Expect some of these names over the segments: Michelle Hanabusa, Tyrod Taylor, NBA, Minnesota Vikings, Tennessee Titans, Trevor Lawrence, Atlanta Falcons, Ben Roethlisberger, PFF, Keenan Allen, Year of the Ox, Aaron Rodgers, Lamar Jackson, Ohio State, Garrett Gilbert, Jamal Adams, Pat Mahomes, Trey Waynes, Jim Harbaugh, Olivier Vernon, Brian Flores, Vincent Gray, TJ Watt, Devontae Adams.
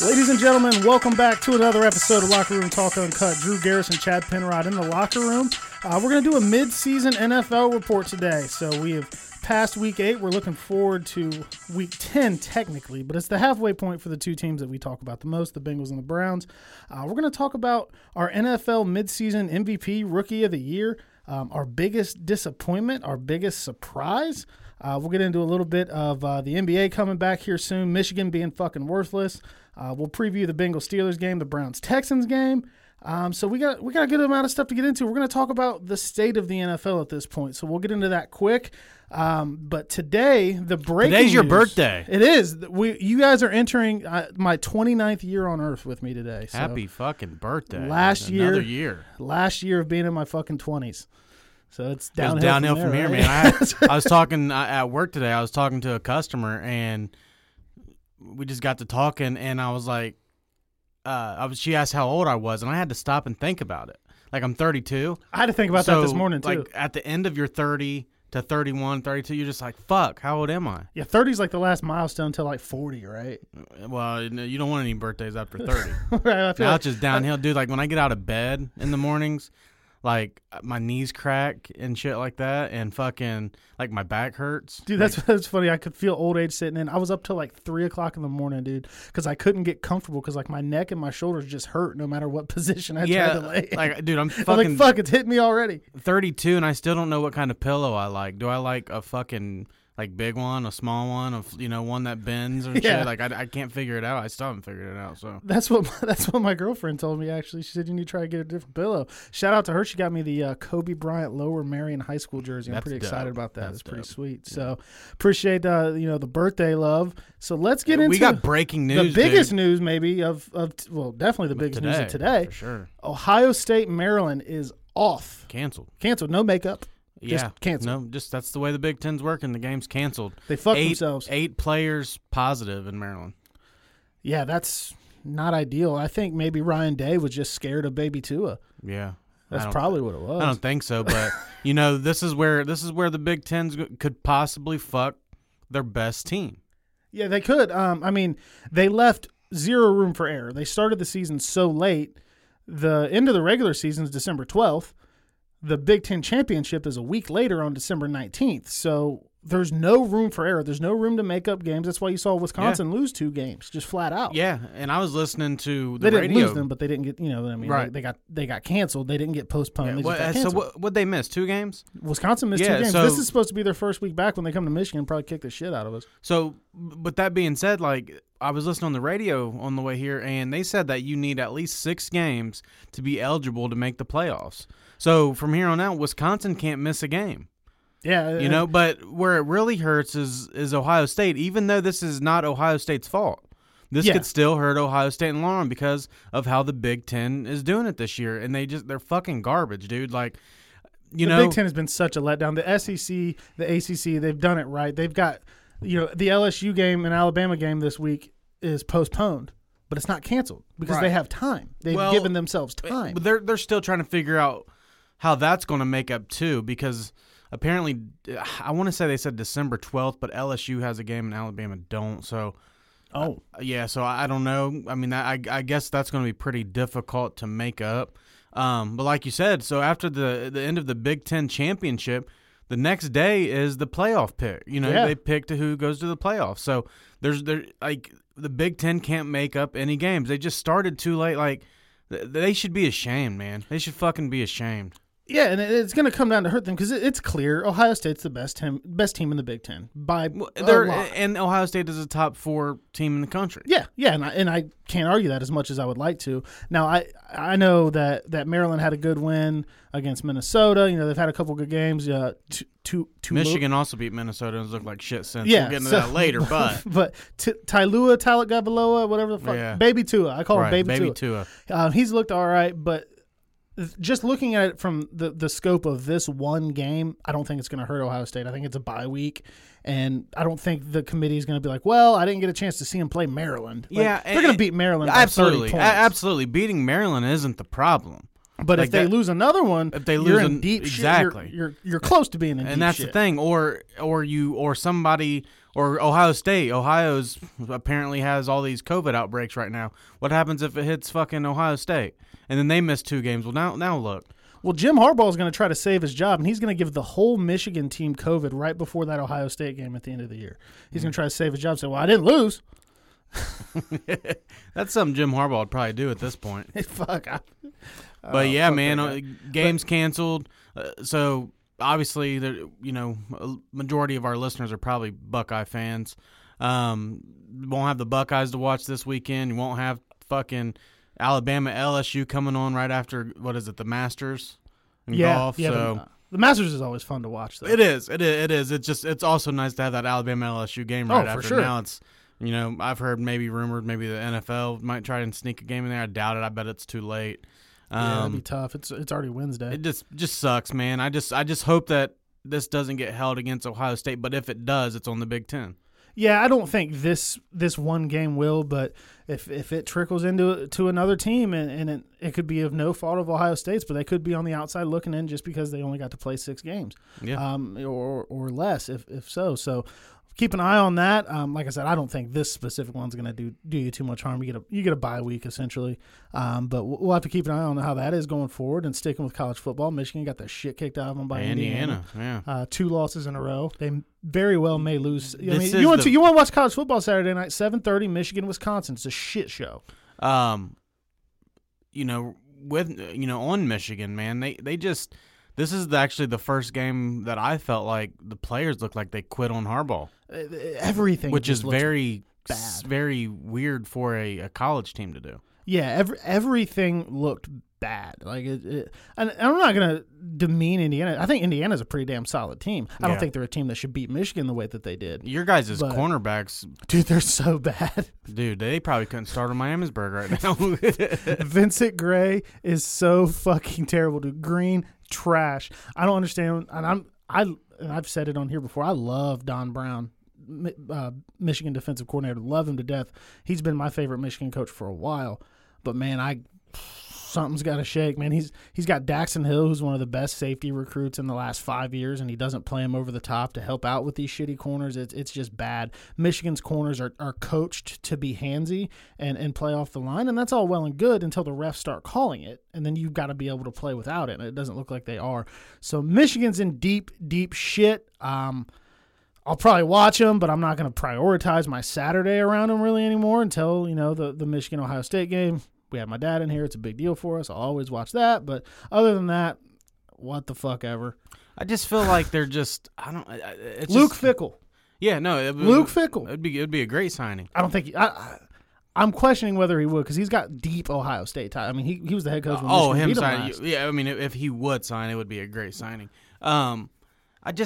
Ladies and gentlemen, welcome back to another episode of Locker Room Talk Uncut. Drew Garrison, Chad Penrod in the locker room. We're going to do a mid-season NFL report today. So we have passed Week 8. We're looking forward to Week 10 technically, but it's the halfway point for the two teams that we talk about the most, the Bengals and the Browns. We're going to talk about our NFL mid-season MVP, Rookie of the Year, our biggest disappointment, our biggest surprise. We'll get into a little bit of the NBA coming back here soon, Michigan being fucking worthless. We'll preview the Bengals-Steelers game, the Browns-Texans game. So we got a good amount of stuff to get into. We're going to talk about the state of the NFL at this point, so we'll get into that quick. But today, the breaking news. Today's your birthday. It is. You guys are entering my 29th year on Earth with me today. So happy fucking birthday. Last year of being in my fucking 20s. So it's downhill from here, right? Man. I was talking at work today. I was talking to a customer, and we just got to talking, and I was like, she asked how old I was, and I had to stop and think about it. Like, I'm 32. I had to think about that this morning, too. Like, at the end of your 30 to 31, 32, you're just like, fuck, how old am I? Yeah, 30 is like the last milestone until like 40, right? Well, you don't want any birthdays after 30. Right, now it's just downhill. Dude, like, when I get out of bed in the mornings, like, my knees crack and shit like that, and fucking, like, my back hurts. Dude, that's funny. I could feel old age sitting in. I was up till, like, 3 o'clock in the morning, dude, because I couldn't get comfortable because, like, my neck and my shoulders just hurt no matter what position I tried to lay. Like, dude, I'm fuck, it's hit me already. 32, and I still don't know what kind of pillow I like. Do I like a fucking, like, big one, a small one, one that bends or shit? Like, I can't figure it out. I still haven't figured it out, so. That's what my girlfriend told me, actually. She said, you need to try to get a different pillow. Shout out to her. She got me the Kobe Bryant Lower Marion High School jersey. I'm pretty excited about that. It's pretty sweet. Yeah. So, appreciate, the birthday love. So, let's get into. We got breaking news, the biggest news, maybe, definitely the biggest news of today. For sure. Ohio State, Maryland is off. Canceled. No makeup. Yeah, just canceled. No, just that's the way the Big Ten's working. The game's canceled. They fucked themselves. 8 players positive in Maryland. Yeah, that's not ideal. I think maybe Ryan Day was just scared of baby Tua. Yeah, that's probably what it was. I don't think so, but this is where the Big Ten's could possibly fuck their best team. Yeah, they could. They left zero room for error. They started the season so late. The end of the regular season is December 12th. The Big Ten Championship is a week later on December 19th, so there's no room for error. There's no room to make up games. That's why you saw Wisconsin lose 2 games, just flat out. Yeah, and I was listening to the radio. They didn't lose them, but they didn't get, right. They got canceled. They didn't get postponed. Yeah, what'd they miss, 2 games? Wisconsin missed 2 games. So, this is supposed to be their first week back. When they come to Michigan, probably kick the shit out of us. So, but that being said, like, I was listening on the radio on the way here, and they said that you need at least 6 games to be eligible to make the playoffs. So, from here on out, Wisconsin can't miss a game. Yeah. But where it really hurts is Ohio State, even though this is not Ohio State's fault. This could still hurt Ohio State in the long run because of how the Big Ten is doing it this year, and they're fucking garbage, dude. Like, the Big Ten has been such a letdown. The SEC, the ACC, they've done it right. They've got, the LSU game and Alabama game this week is postponed. But it's not canceled because they have time. They've given themselves time. But they're still trying to figure out how that's going to make up too, because apparently I want to say they said December 12th, but LSU has a game and Alabama don't. So, so I don't know. I mean, I guess that's going to be pretty difficult to make up. But like you said, so after the end of the Big Ten Championship, the next day is the playoff pick. They picked who goes to the playoffs. So the Big Ten can't make up any games. They just started too late. Like, they should be ashamed, man. They should fucking be ashamed. Yeah, and it's going to come down to hurt them because it's clear Ohio State's the best team in the Big Ten by a lot. And Ohio State is a top 4 team in the country. Yeah, and I can't argue that as much as I would like to. Now, I know that Maryland had a good win against Minnesota. They've had a couple good games. Michigan also beat Minnesota and has looked like shit since. Yeah, we'll get into that later, but. But Tagovailoa, whatever the fuck. Yeah. Baby Tua. I call him Baby Tua. He's looked all right, but just looking at it from the scope of this one game, I don't think it's going to hurt Ohio State. I think it's a bye week, and I don't think the committee is going to be like, well, I didn't get a chance to see him play Maryland. Like, yeah, they're going to beat Maryland by 30 points. Absolutely. Beating Maryland isn't the problem. But like if they lose another one, if they lose you're in deep exactly. shit. You're close to being in deep shit. And that's the thing. Or somebody or Ohio State. Ohio's apparently has all these COVID outbreaks right now. What happens if it hits fucking Ohio State? And then they miss two games. Well, now look. Well, Jim Harbaugh is going to try to save his job, and he's going to give the whole Michigan team COVID right before that Ohio State game at the end of the year. He's going to try to save his job and say, well, I didn't lose. That's something Jim Harbaugh would probably do at this point. Hey, fuck. But, yeah, man, games canceled. So, obviously, a majority of our listeners are probably Buckeye fans. Won't have the Buckeyes to watch this weekend. You won't have fucking Alabama, LSU coming on right after, what is it, the Masters in golf? Yeah, so. The Masters is always fun to watch, though. It is. It's also nice to have that Alabama-LSU game right after. For sure. Now it's, I've heard maybe rumored the NFL might try and sneak a game in there. I doubt it. I bet it's too late. Yeah, it'd be tough. It's already Wednesday. It just sucks, man. I just hope that this doesn't get held against Ohio State, but if it does, it's on the Big Ten. Yeah, I don't think this one game will, but if it trickles into another team, and it could be of no fault of Ohio State's, but they could be on the outside looking in just because they only got to play 6 games, or less, if so. So keep an eye on that. Like I said, I don't think this specific one's going to do you too much harm. You get a bye week essentially, but we'll have to keep an eye on how that is going forward. And sticking with college football, Michigan got the shit kicked out of them by Indiana. Yeah, 2 losses in a row. They very well may lose. You want to watch college football Saturday night, 7:30, Michigan, Wisconsin. It's a shit show. On Michigan, man, they just this is actually the first game that I felt like the players looked like they quit on Harbaugh. Everything, which is very bad. Very weird for a college team to do. Yeah, everything looked bad. Like, and I'm not going to demean Indiana. I think Indiana's a pretty damn solid team. I don't think they're a team that should beat Michigan the way that they did. Your guys' cornerbacks. Dude, they're so bad. Dude, they probably couldn't start on Miamisburg right now. Vincent Gray is so fucking terrible, dude. Green, trash. I don't understand. And I've said it on here before. I love Don Brown. Michigan defensive coordinator, love him to death. He's been my favorite Michigan coach for a while, but man, something's got to shake, man. He's got Daxon Hill, who's one of the best safety recruits in the last 5 years, and he doesn't play him over the top to help out with these shitty corners. It's just bad. Michigan's corners are coached to be handsy and play off the line, and that's all well and good until the refs start calling it, and then you've got to be able to play without it. It doesn't look like they are. So Michigan's in deep, deep shit. I'll probably watch them, but I'm not going to prioritize my Saturday around them really anymore until, the Michigan-Ohio State game. We have my dad in here. It's a big deal for us. I'll always watch that. But other than that, what the fuck ever. I just feel like they're just – I don't – Luke Fickell. Yeah, no. Luke Fickell. It'd be a great signing. I don't think I'm questioning whether he would because he's got deep Ohio State tie. I mean, he was the head coach. Him signing. Yeah, I mean, if he would sign, it would be a great signing. I'm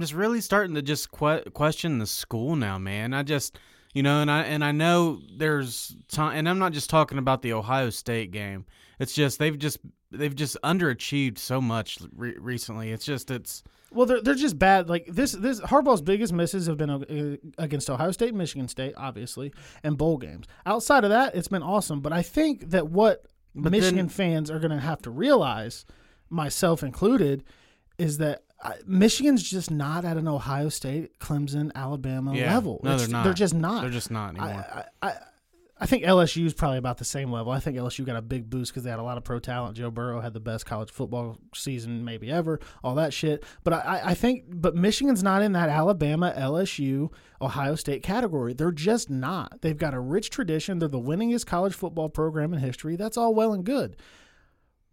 just really starting to just question the school now, man. I just, and I know there's time, and I'm not just talking about the Ohio State game. It's just they've just underachieved so much recently. Well, they're just bad. Like this Harbaugh's biggest misses have been against Ohio State, Michigan State, obviously, and bowl games. Outside of that, it's been awesome. But I think that Michigan fans are going to have to realize, myself included, is that Michigan's just not at an Ohio State, Clemson, Alabama level. No, they're not. They're just not. They're just not anymore. I think LSU is probably about the same level. I think LSU got a big boost because they had a lot of pro talent. Joe Burrow had the best college football season maybe ever, all that shit. But I think Michigan's not in that Alabama, LSU, Ohio State category. They're just not. They've got a rich tradition. They're the winningest college football program in history. That's all well and good.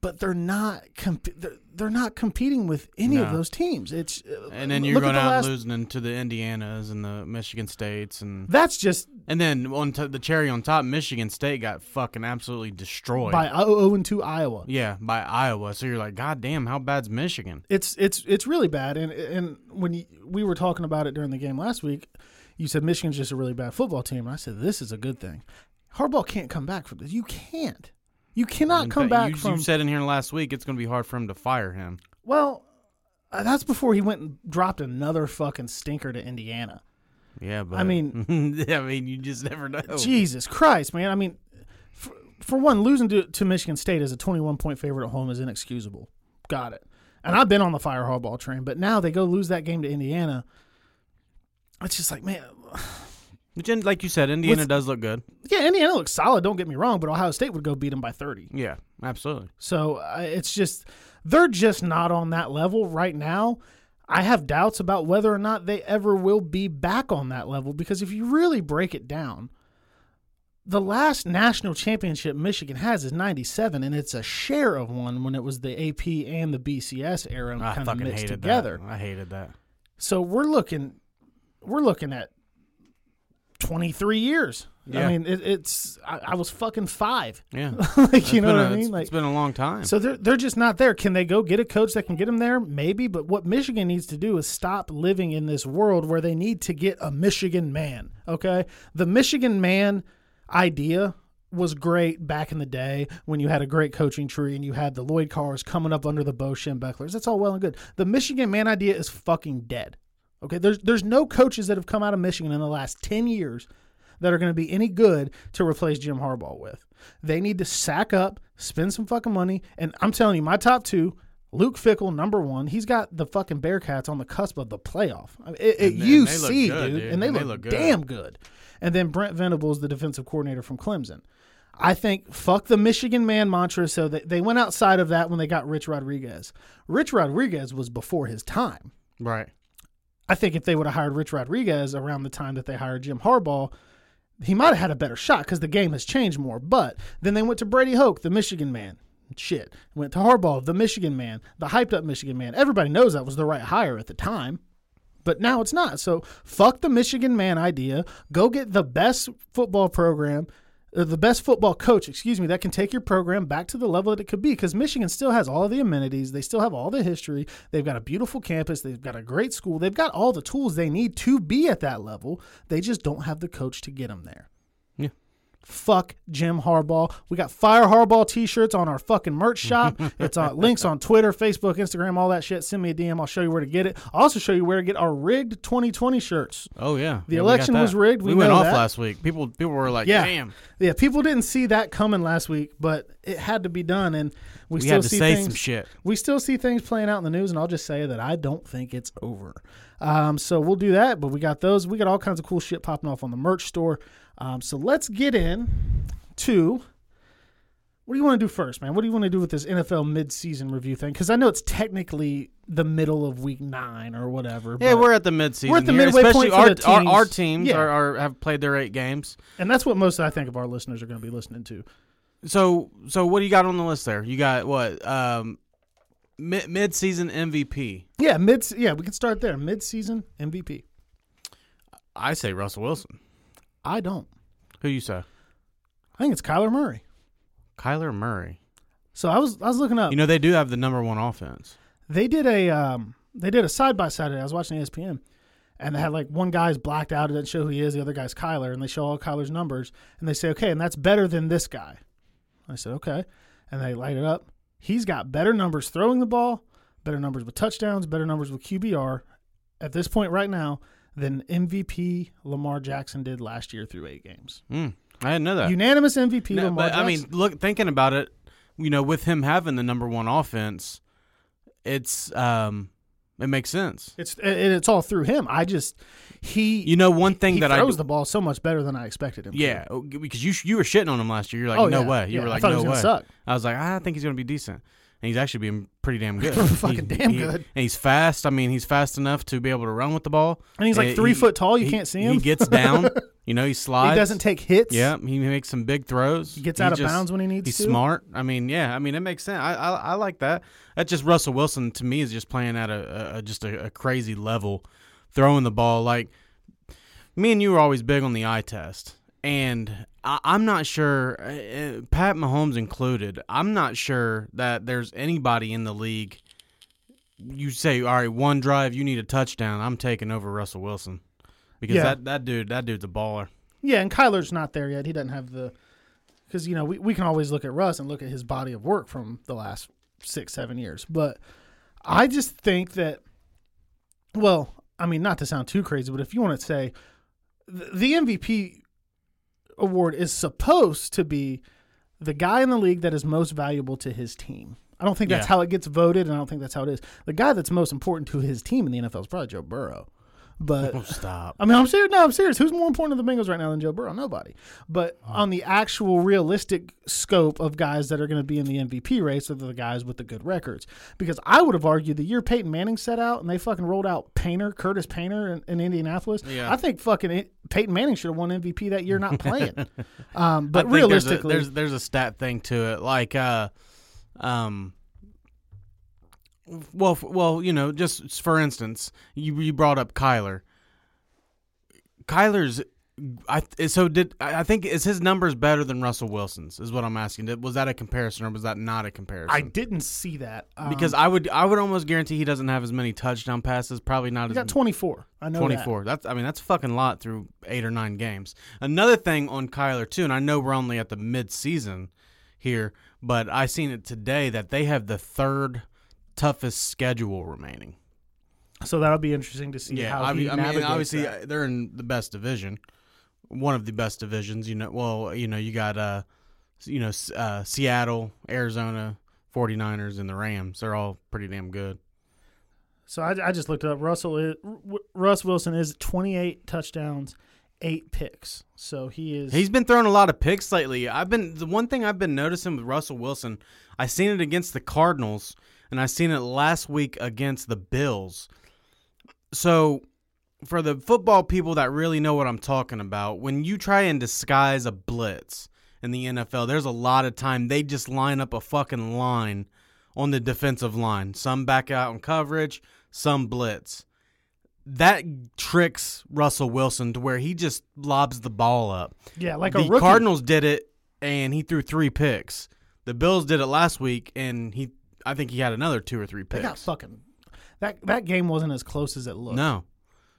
But they're not competing with any of those teams. It's and then you're going out losing to the Indianas and the Michigan States, and that's just. And then on the cherry on top, Michigan State got fucking absolutely destroyed by 0-2 Iowa. Yeah, by Iowa. So you're like, God damn, how bad's Michigan? It's really bad. And when we were talking about it during the game last week, you said Michigan's just a really bad football team, and I said this is a good thing. Harbaugh can't come back from this. You can't. You cannot come back from... You said in here last week it's going to be hard for him to fire him. Well, that's before he went and dropped another fucking stinker to Indiana. Yeah, but... I mean... I mean, you just never know. Jesus Christ, man. I mean, for one, losing to Michigan State as a 21-point favorite at home is inexcusable. Got it. And I've been on the fire hardball train, but now they go lose that game to Indiana. It's just like, man... Like you said, Indiana does look good. Yeah, Indiana looks solid, don't get me wrong, but Ohio State would go beat them by 30. Yeah, absolutely. So it's just – they're just not on that level right now. I have doubts about whether or not they ever will be back on that level because if you really break it down, the last national championship Michigan has is 97, and it's a share of one when it was the AP and the BCS era and kind of mixed together. I hated that. So we're looking at – 23 years. Yeah. I mean, I was fucking 5. Yeah, like you know what I mean. Like, it's been a long time. So they're just not there. Can they go get a coach that can get them there? Maybe. But what Michigan needs to do is stop living in this world where they need to get a Michigan man. Okay, the Michigan man idea was great back in the day when you had a great coaching tree and you had the Lloyd Carrs coming up under the Bo Schembecklers. That's all well and good. The Michigan man idea is fucking dead. Okay, there's no coaches that have come out of Michigan in the last 10 years that are going to be any good to replace Jim Harbaugh with. They need to sack up, spend some fucking money, and I'm telling you, my top two, Luke Fickell, number one, he's got the fucking Bearcats on the cusp of the playoff. I mean, UC, dude, and they look damn good. And then Brent Venables, the defensive coordinator from Clemson. I think fuck the Michigan man mantra, so they went outside of that when they got Rich Rodriguez. Rich Rodriguez was before his time. Right. I think if they would have hired Rich Rodriguez around the time that they hired Jim Harbaugh, he might have had a better shot because the game has changed more. But then they went to Brady Hoke, the Michigan man. Shit. Went to Harbaugh, the Michigan man, the hyped-up Michigan man. Everybody knows that was the right hire at the time, but now it's not. So fuck the Michigan man idea. Go get the best football program, or the best football coach, that can take your program back to the level that it could be because Michigan still has all of the amenities. They still have all the history. They've got a beautiful campus. They've got a great school. They've got all the tools they need to be at that level. They just don't have the coach to get them there. Yeah. Fuck Jim Harbaugh. We got Fire Harbaugh t-shirts on our fucking merch shop. It's on links on Twitter, Facebook, Instagram, all that shit. Send me a DM. I'll show you where to get it. I'll also show you where to get our rigged 2020 shirts. Oh, yeah. The election was rigged. We went off last week. People were like, yeah. Damn. Yeah, people didn't see that coming last week, but it had to be done. And we still had to see say things, some shit. We still see things playing out in the news, and I'll just say that I don't think it's over. So we'll do that, but we got those. We got all kinds of cool shit popping off on the merch store. So let's get in to what do you want to do first, man? What do you want to do with this NFL midseason review thing? Because I know it's technically the middle of week 9 or whatever. Yeah, we're at the midseason. We're at the midway point for the teams. Our teams have played their 8 games. And that's what most, I think, of our listeners are going to be listening to. So what do you got on the list there? You got what? Midseason MVP. Yeah, we can start there. Midseason MVP. I say Russell Wilson. I don't. Who you say? I think it's Kyler Murray. Kyler Murray. So I was looking up. You know they do have the #1 offense. They did a side by side. I was watching ESPN, and they had like one guy's blacked out. It doesn't show who he is. The other guy's Kyler, and they show all Kyler's numbers. And they say, okay, and that's better than this guy. I said, okay, and they light it up. He's got better numbers throwing the ball, better numbers with touchdowns, better numbers with QBR at this point right now than MVP Lamar Jackson did last year through 8 games. I didn't know that. Unanimous MVP Lamar Jackson. I mean, look, thinking about it, you know, with him having the #1 offense, it's it makes sense. It's all through him. I just you know, one thing that throws the ball so much better than I expected him. Yeah, to. Because you were shitting on him last year. You're like, way. You were like, no way. Suck. I was like, I think he's going to be decent. And he's actually been pretty damn good. Fucking damn good. And he's fast. I mean, he's fast enough to be able to run with the ball. And he's like 3 foot tall. You can't see him. He gets down. You know, he slides. He doesn't take hits. Yeah, he makes some big throws. He gets out of bounds when he needs to. He's smart. I mean, yeah. I mean, it makes sense. I like that. That's just Russell Wilson to me is just playing at a crazy level, throwing the ball. Like, me and you were always big on the eye test. And I'm not sure, Pat Mahomes included, I'm not sure that there's anybody in the league you say, all right, one drive, you need a touchdown, I'm taking over Russell Wilson. Because that dude's a baller. Yeah, and Kyler's not there yet. He doesn't have the – because, you know, we can always look at Russ and look at his body of work from the last 6-7 years. But I just think that, well, I mean, not to sound too crazy, but if you want to say the MVP award is supposed to be the guy in the league that is most valuable to his team. I don't think that's how it gets voted, and I don't think that's how it is. The guy that's most important to his team in the NFL is probably Joe Burrow. But stop. I mean, I'm serious. No, I'm serious. Who's more important to the Bengals right now than Joe Burrow? Nobody. But on the actual realistic scope of guys that are going to be in the MVP race are the guys with the good records. Because I would have argued the year Peyton Manning set out and they fucking rolled out Curtis Painter in Indianapolis. Yeah. I think fucking Peyton Manning should have won MVP that year not playing. But realistically, there's a stat thing to it. Like, Well, you know, just for instance, you brought up Kyler. I think is his numbers better than Russell Wilson's? Is what I'm asking. Was that a comparison or was that not a comparison? I didn't see that because I would almost guarantee he doesn't have as many touchdown passes. Probably not. He got 24. I know 24. That's a fucking lot through 8 or 9 games. Another thing on Kyler too, and I know we're only at the mid-season here, but I seen it today that they have the third toughest schedule remaining. So that'll be interesting to see how he navigates that. They're in the best division. One of the best divisions, you know. Well, you know, you got Seattle, Arizona, 49ers and the Rams. They're all pretty damn good. So I just looked it up. Russ Wilson is 28 touchdowns, 8 picks. So he's been throwing a lot of picks lately. The one thing I've been noticing with Russell Wilson, I seen it against the Cardinals. And I seen it last week against the Bills. So, for the football people that really know what I'm talking about, when you try and disguise a blitz in the NFL, there's a lot of time they just line up a fucking line on the defensive line. Some back out on coverage, some blitz. That tricks Russell Wilson to where he just lobs the ball up. Yeah, like a rookie. The Cardinals did it, and he threw 3 picks. The Bills did it last week, and I think he had another 2 or 3 picks. They got fucking that game wasn't as close as it looked. No,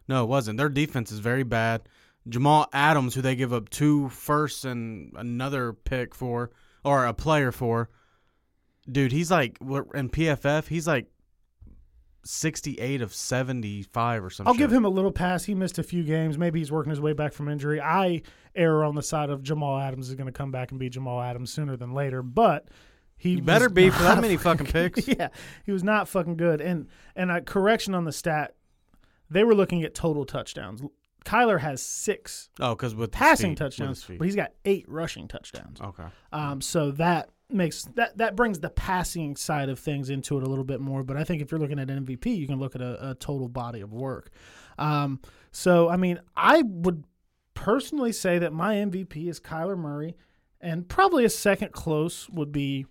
it wasn't. Their defense is very bad. Jamal Adams, who they give up 2 firsts and another pick for, or a player for, dude, he's like in PFF, he's like 68 of 75 or something. I'll give him a little pass. He missed a few games. Maybe he's working his way back from injury. I err on the side of Jamal Adams is going to come back and be Jamal Adams sooner than later, but. He better be for that many fucking picks. Yeah, he was not fucking good. And a correction on the stat, they were looking at total touchdowns. Kyler has 6 with passing touchdowns, but he's got 8 rushing touchdowns. Okay. So that makes that brings the passing side of things into it a little bit more. But I think if you're looking at an MVP, you can look at a total body of work. So, I mean, I would personally say that my MVP is Kyler Murray, and probably a second close would be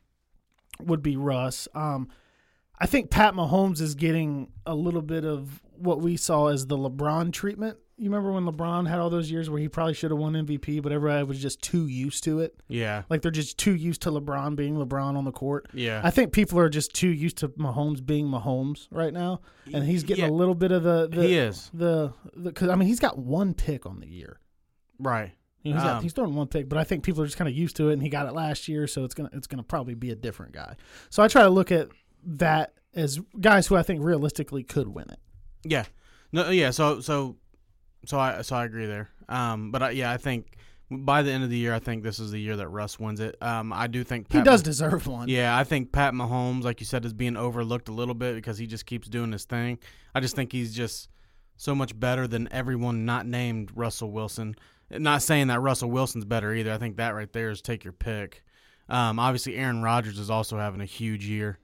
Russ. I think Pat Mahomes is getting a little bit of what we saw as the LeBron treatment. You remember when LeBron had all those years where he probably should have won MVP, but everybody was just too used to it? Yeah. Like, they're just too used to LeBron being LeBron on the court. Yeah. I think people are just too used to Mahomes being Mahomes right now, and he's getting a little bit of because, I mean, he's got 1 pick on the year. Right. He's throwing 1 pick, but I think people are just kind of used to it, and he got it last year, so it's gonna probably be a different guy. So I try to look at that as guys who I think realistically could win it. Yeah, no, yeah. So I agree there. I think by the end of the year, I think this is the year that Russ wins it. I do think he does deserve one. Yeah, I think Pat Mahomes, like you said, is being overlooked a little bit because he just keeps doing his thing. I just think he's just so much better than everyone not named Russell Wilson. Not saying that Russell Wilson's better either. I think that right there is take your pick. Obviously, Aaron Rodgers is also having a huge year.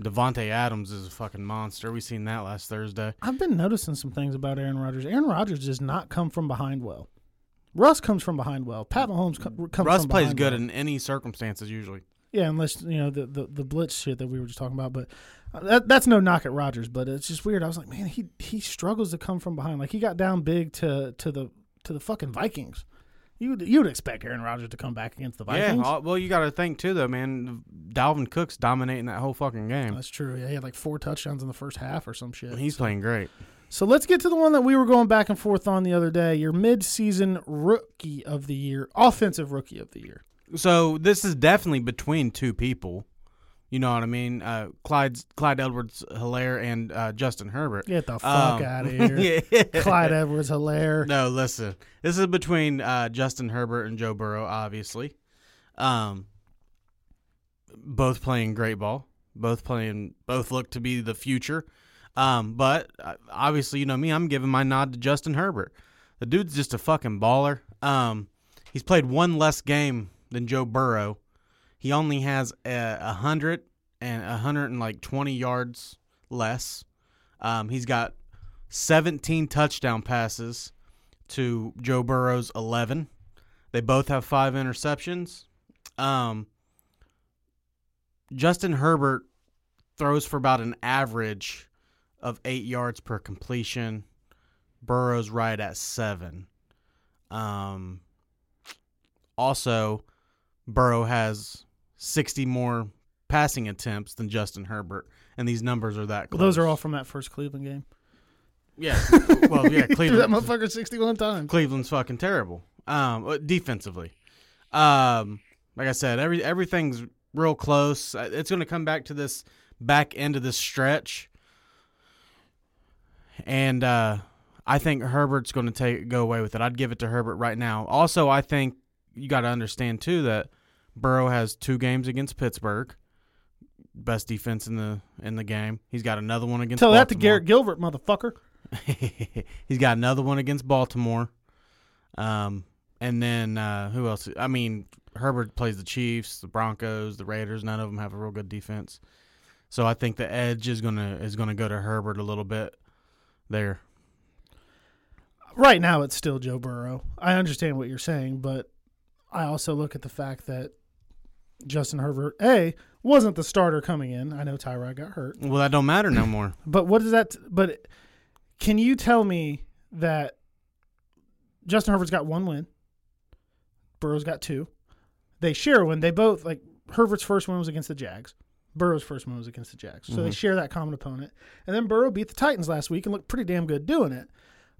Devontae Adams is a fucking monster. We seen that last Thursday. I've been noticing some things about Aaron Rodgers. Aaron Rodgers does not come from behind well. Russ comes from behind well. Pat Mahomes comes from behind. Russ plays good in any circumstances usually. Yeah, unless, you know, the blitz shit that we were just talking about. But that's no knock at Rodgers, but it's just weird. I was like, man, he struggles to come from behind. Like, he got down big to the fucking Vikings. You'd expect Aaron Rodgers to come back against the Vikings. Yeah, well, you got to think, too, though, man. Dalvin Cook's dominating that whole fucking game. That's true. Yeah, he had like 4 touchdowns in the first half or some shit. Well, he's playing great. So let's get to the one that we were going back and forth on the other day, your midseason rookie of the year, offensive rookie of the year. So this is definitely between two people. You know what I mean? Clyde Edwards-Helaire and Justin Herbert. Get the fuck out of here. Yeah. Clyde Edwards-Helaire. No, listen. This is between Justin Herbert and Joe Burrow, obviously. Both playing great ball. Both look to be the future. But obviously, you know me, I'm giving my nod to Justin Herbert. The dude's just a fucking baller. He's played one less game than Joe Burrow. He only has 120 yards less. He's got 17 touchdown passes to Joe Burrow's 11. They both have 5 interceptions. Justin Herbert throws for about an average of 8 yards per completion. Burrow's right at 7. Also, Burrow has 60 more passing attempts than Justin Herbert, and these numbers are that close. Well, those are all from that first Cleveland game. Yeah. Well, yeah, Cleveland. Threw that motherfucker 61 times. Cleveland's fucking terrible defensively. Like I said, everything's real close. It's going to come back to this back end of this stretch, and I think Herbert's going to go away with it. I'd give it to Herbert right now. Also, I think you got to understand, too, that Burrow has 2 games against Pittsburgh, best defense in the game. He's got another one against Baltimore. Tell that to Garrett Gilbert, motherfucker. He's got another one against Baltimore. And then who else? I mean, Herbert plays the Chiefs, the Broncos, the Raiders. None of them have a real good defense. So I think the edge is going to go to Herbert a little bit there. Right now it's still Joe Burrow. I understand what you're saying, but I also look at the fact that Justin Herbert, wasn't the starter coming in. I know Tyrod got hurt. Well, that don't matter no more. But what does that but can you tell me that Justin Herbert's got 1 win, Burrow's got 2. They share a win. They both, like, Herbert's first win was against the Jags. Burrow's first win was against the Jags. So they share that common opponent. And then Burrow beat the Titans last week and looked pretty damn good doing it.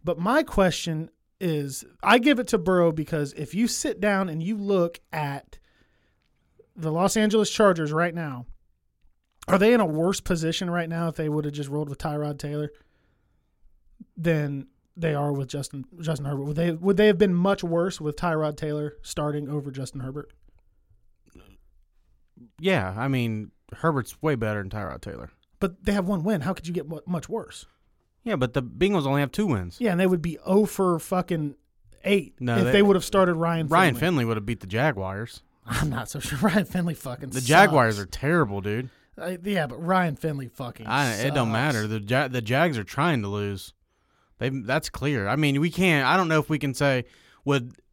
But my question is, I give it to Burrow because if you sit down and you look at the Los Angeles Chargers right now, are they in a worse position right now if they would have just rolled with Tyrod Taylor than they are with Justin Herbert? Would they have been much worse with Tyrod Taylor starting over Justin Herbert? Yeah, I mean, Herbert's way better than Tyrod Taylor. But they have 1 win. How could you get much worse? Yeah, but the Bengals only have 2 wins. Yeah, and they would be 0 for fucking 8 if they would have started Ryan Finley. Ryan Finley would have beat the Jaguars. I'm not so sure. Ryan Finley fucking sucks. The Jaguars are terrible, dude. Yeah, but Ryan Finley fucking sucks. It don't matter. The Jags are trying to lose. That's clear. I mean, we can't. I don't know if we can say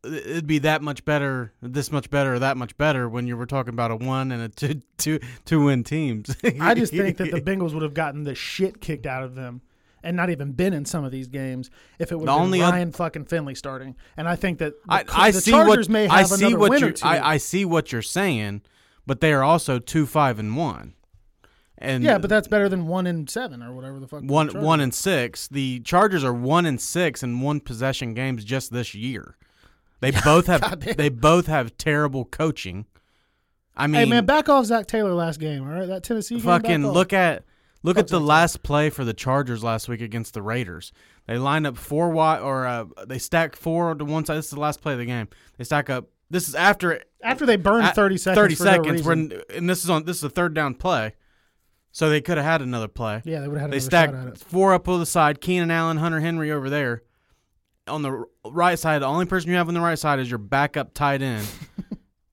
it'd be that much better, this much better, or that much better when you were talking about a 1 and a 2-win teams. I just think that the Bengals would have gotten the shit kicked out of them. And not even been in some of these games if it would have been Ryan fucking Finley starting. And I think that the Chargers may have another win or 2. I see what you're saying, but they are also 2-5-1. And yeah, but that's better than 1-7 or whatever the fuck. 1-6. The Chargers are 1-6 in 1 possession games just this year. They both have terrible coaching. I mean, hey man, back off Zach Taylor last game. All right, that Tennessee game. Fucking look at the last play for the Chargers last week against the Raiders. They line up 4 wide, or they stack 4 to one side. This is the last play of the game. They stack up. This is after they burned 30 seconds. 30 seconds. This is a 3rd down play, so they could have had another play. Yeah, they would have had. They stacked shot at it. 4 up on the side. Keenan Allen, Hunter Henry over there. On the right side, the only person you have on the right side is your backup tight end.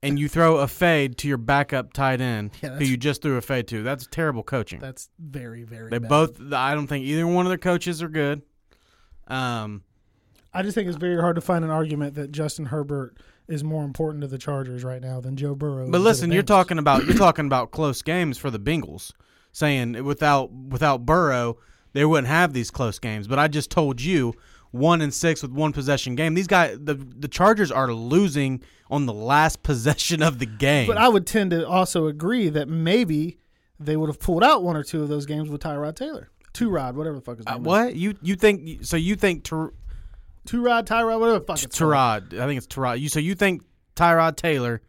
And you throw a fade to your backup tight end, who you just threw a fade to. That's terrible coaching. That's very, very bad. I don't think either one of their coaches are good. I just think it's very hard to find an argument that Justin Herbert is more important to the Chargers right now than Joe Burrow. But listen, you're talking about close games for the Bengals, saying without Burrow, they wouldn't have these close games. But I just told you, 1-6 with 1 possession game. These guys, the Chargers are losing on the last possession of the game. But I would tend to also agree that maybe they would have pulled out 1 or 2 of those games with Tyrod Taylor. Two-Rod, whatever the fuck his name is. What? You think Two-Rod, Tyrod, whatever the fuck it's called. Tyrod. I think it's Tyrod. So you think Tyrod Taylor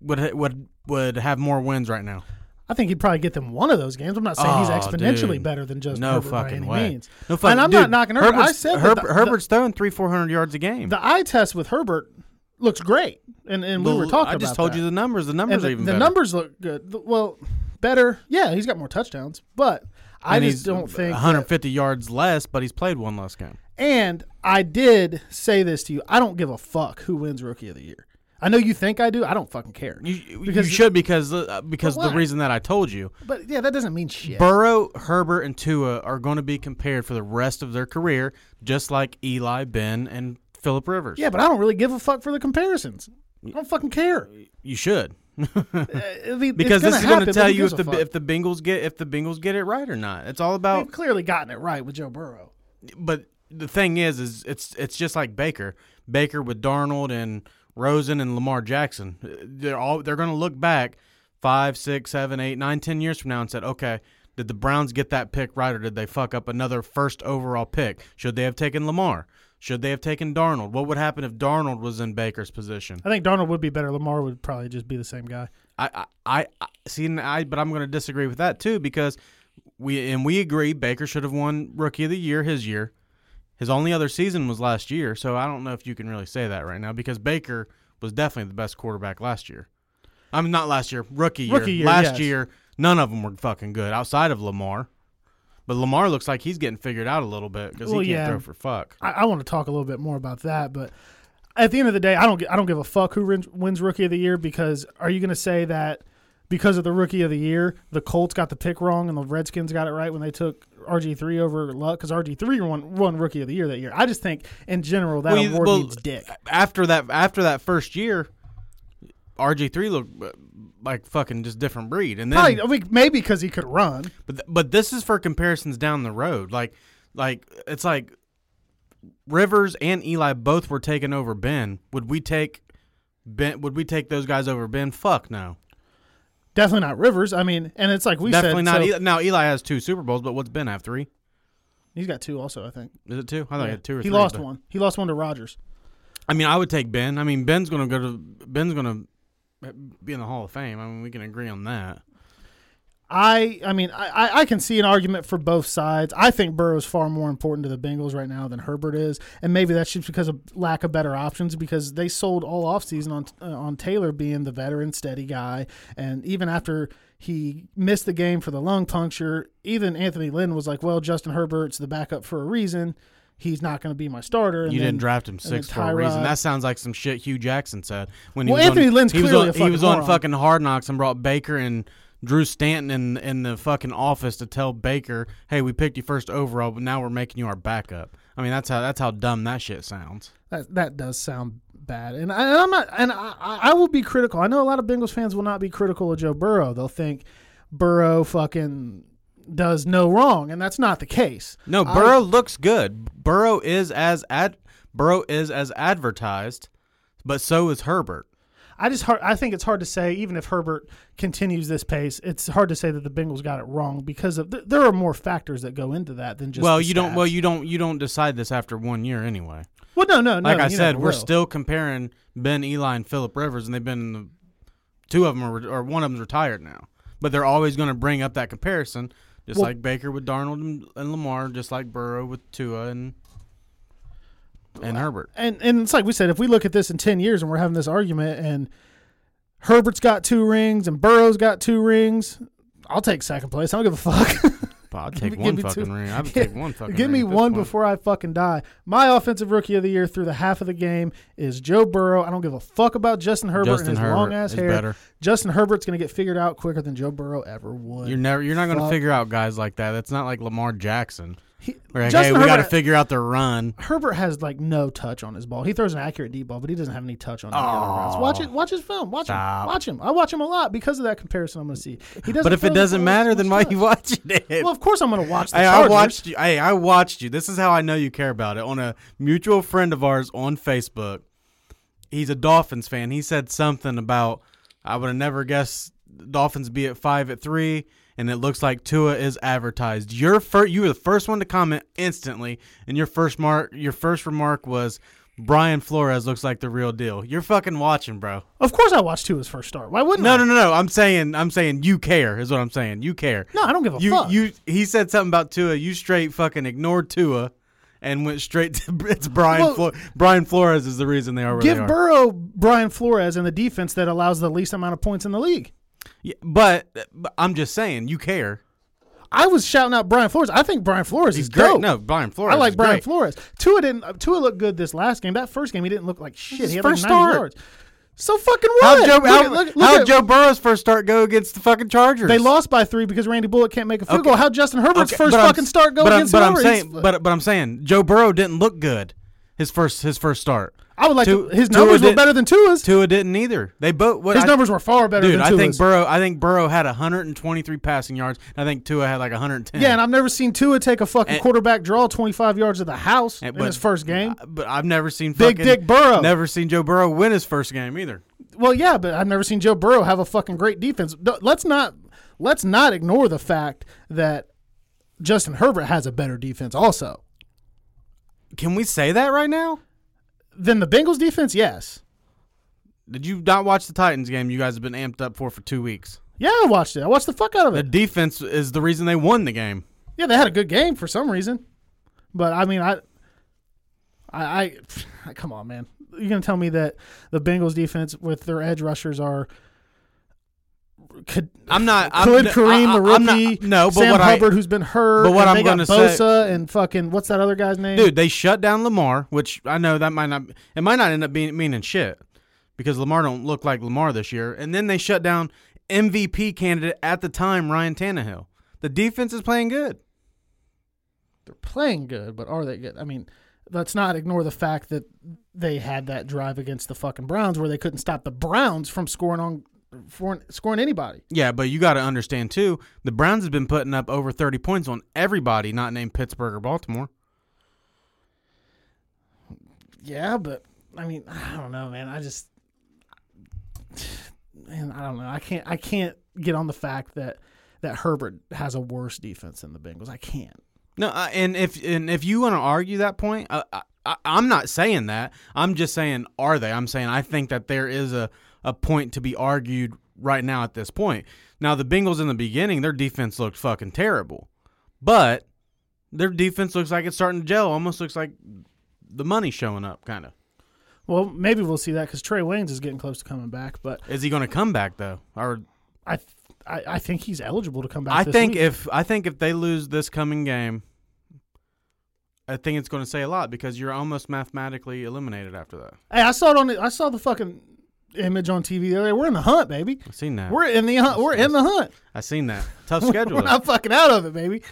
would have more wins right now. I think he'd probably get them one of those games. I'm not saying he's exponentially better than Justin Herbert by any means. No fucking way. And I'm not knocking Herbert. I said Herbert's throwing 300-400 yards a game. The eye test with Herbert looks great, and we were talking about that. I just told you the numbers. The numbers are even better. The numbers look good. Well, better. Yeah, he's got more touchdowns, but I just don't think 150 yards less, but he's played one less game. And I did say this to you. I don't give a fuck who wins Rookie of the Year. I know you think I do. I don't fucking care. You should because the reason that I told you. But, yeah, that doesn't mean shit. Burrow, Herbert, and Tua are going to be compared for the rest of their career, just like Eli, Ben, and Phillip Rivers. Yeah, but I don't really give a fuck for the comparisons. I don't fucking care. You should. Because this is going to tell you if the Bengals get it right or not. It's all about. They've clearly gotten it right with Joe Burrow. But the thing is it's just like Baker. Baker with Darnold and Rosen and Lamar Jackson. They're going to look back 5, 6, 7, 8, 9, 10 years from now and said, okay, did the Browns get that pick right or did they fuck up another first overall pick? Should they have taken Lamar? Should they have taken Darnold? What would happen if Darnold was in Baker's position? I think Darnold would be better. Lamar would probably just be the same guy. But I'm going to disagree with that too because we agree Baker should have won Rookie of the Year his year. His only other season was last year, so I don't know if you can really say that right now because Baker was definitely the best quarterback last year. I mean, not last year, rookie year. Last year, none of them were fucking good outside of Lamar. But Lamar looks like he's getting figured out a little bit because he can't throw for fuck. I want to talk a little bit more about that, but at the end of the day, I don't give a fuck who wins Rookie of the Year because are you going to say that because of the Rookie of the Year, the Colts got the pick wrong and the Redskins got it right when they took RG3 over Luck because RG3 won Rookie of the Year that year. I just think in general that award needs dick. After that first year, RG3 looked like fucking just different breed, and then maybe because he could run. But this is for comparisons down the road. Like it's like Rivers and Eli both were taken over Ben. Would we take those guys over Ben? Fuck no. Definitely not Rivers. I mean, and it's like we definitely said. Definitely not. So, now, Eli has 2 Super Bowls, but what's Ben have? 3? He's got 2 also, I think. Is it 2? I thought he had 2 or 3. He lost 1. He lost 1 to Rodgers. I mean, I would take Ben. I mean, Ben's going to be in the Hall of Fame. I mean, we can agree on that. I can see an argument for both sides. I think Burrow's far more important to the Bengals right now than Herbert is, and maybe that's just because of lack of better options because they sold all offseason on Taylor being the veteran, steady guy, and even after he missed the game for the lung puncture, even Anthony Lynn was like, well, Justin Herbert's the backup for a reason. He's not going to be my starter. And you didn't draft him 6th for a reason. That sounds like some shit Hugh Jackson said. Anthony Lynn's clearly a fucking moron. He was on fucking Hard Knocks and brought Baker and Drew Stanton in the fucking office to tell Baker, hey, we picked you first overall, but now we're making you our backup. I mean, that's how dumb that shit sounds. That does sound bad. And I will be critical. I know a lot of Bengals fans will not be critical of Joe Burrow. They'll think Burrow fucking does no wrong, and that's not the case. No, Burrow looks good. Burrow is as advertised, but so is Herbert. I think it's hard to say, even if Herbert continues this pace, it's hard to say that the Bengals got it wrong because of there are more factors that go into that than just. You don't decide this after 1 year anyway. Well, no. Like I said, we're still comparing Ben, Eli, and Phillip Rivers, and they've been in two of them or one of them's retired now, but they're always going to bring up that comparison, like Baker with Darnold and Lamar, just like Burrow with Tua and Herbert. And it's like we said, if we look at this in 10 years and we're having this argument and Herbert's got 2 rings and Burrow's got 2 rings, I'll take second place. I don't give a fuck. I'll take one fucking ring. I would take one fucking ring. Give me one before I fucking die. My offensive rookie of the year through the half of the game is Joe Burrow. I don't give a fuck about Justin Herbert and his long-ass hair. Better. Justin Herbert's going to get figured out quicker than Joe Burrow ever would. You're not going to figure out guys like that. That's not like Lamar Jackson. We got to figure out the run. Herbert has like no touch on his ball. He throws an accurate deep ball, but he doesn't have any touch on the routes. Watch his film. Watch him. I watch him a lot because of that comparison. I'm going to see. He doesn't. But if it doesn't matter, then why are you watching it? Well, of course I'm going to watch the Chargers. I watched you. This is how I know you care about it. On a mutual friend of ours on Facebook, he's a Dolphins fan. He said something about I would have never guessed Dolphins be at 5-3. And it looks like Tua is advertised. You were the first one to comment instantly, and your first remark was, Brian Flores looks like the real deal. You're fucking watching, bro. Of course I watched Tua's first start. Why wouldn't I? No. I'm saying you care is what I'm saying. You care. No, I don't give a fuck. He said something about Tua. You straight fucking ignored Tua and went straight to it's Brian. Brian Flores is the reason they are where they are. Give Burrow Brian Flores and the defense that allows the least amount of points in the league. Yeah, but I'm just saying you care. I was shouting out Brian Flores. I think Brian Flores is great. Dope. No, Brian Flores. I like Brian Flores. Tua looked good this last game. That first game, he didn't look like shit. His he had first like 90 start. Yards. So fucking what? How'd Joe Burrow's first start go against the fucking Chargers? They lost by 3 because Randy Bullock can't make a field goal. How'd Justin Herbert's first fucking start go against the Chargers? But I'm saying Joe Burrow didn't look good. His first start. I would like his numbers were better than Tua's. Tua didn't either. They both numbers were far better than Tua's. Dude, I think Burrow had 123 passing yards. I think Tua had like 110. Yeah, and I've never seen Tua take a fucking quarterback draw 25 yards of the house in his first game. But I've never seen Big Dick Burrow. Never seen Joe Burrow win his first game either. Well, yeah, but I've never seen Joe Burrow have a fucking great defense. Let's not ignore the fact that Justin Herbert has a better defense also. Can we say that right now? Then the Bengals defense, yes. Did you not watch the Titans game you guys have been amped up for 2 weeks? Yeah, I watched it. I watched the fuck out of it. The defense is the reason they won the game. Yeah, they had a good game for some reason. But, I mean, I come on, man. You're going to tell me that the Bengals defense with their edge rushers are – Kareem, the rookie, Sam Hubbard, who's been hurt, but what I'm going to say, Bosa and fucking what's that other guy's name? Dude, they shut down Lamar, which I know that might not end up being meaning shit because Lamar don't look like Lamar this year. And then they shut down MVP candidate at the time, Ryan Tannehill. The defense is playing good. They're playing good, but are they good? I mean, let's not ignore the fact that they had that drive against the fucking Browns where they couldn't stop the Browns from scoring anybody. Yeah, but you got to understand, too, the Browns have been putting up over 30 points on everybody not named Pittsburgh or Baltimore. Yeah, but, I mean, I don't know, man. I don't know. I can't get on the fact that Herbert has a worse defense than the Bengals. I can't. No, and if you want to argue that point, I'm not saying that. I'm just saying, are they? I'm saying I think that there is a point to be argued right now at this point. Now, the Bengals in the beginning, their defense looked fucking terrible. But their defense looks like it's starting to gel. Almost looks like the money's showing up, kind of. Well, maybe we'll see that because Trey Waynes is getting close to coming back. But is he going to come back, though? Or I think he's eligible to come back this week. I think if they lose this coming game, I think it's going to say a lot because you're almost mathematically eliminated after that. Hey, I saw the fucking – image on TV the other day. We're in the hunt, baby. I've seen that. We're in the hunt. I've seen that. Tough schedule. We're not fucking out of it, baby.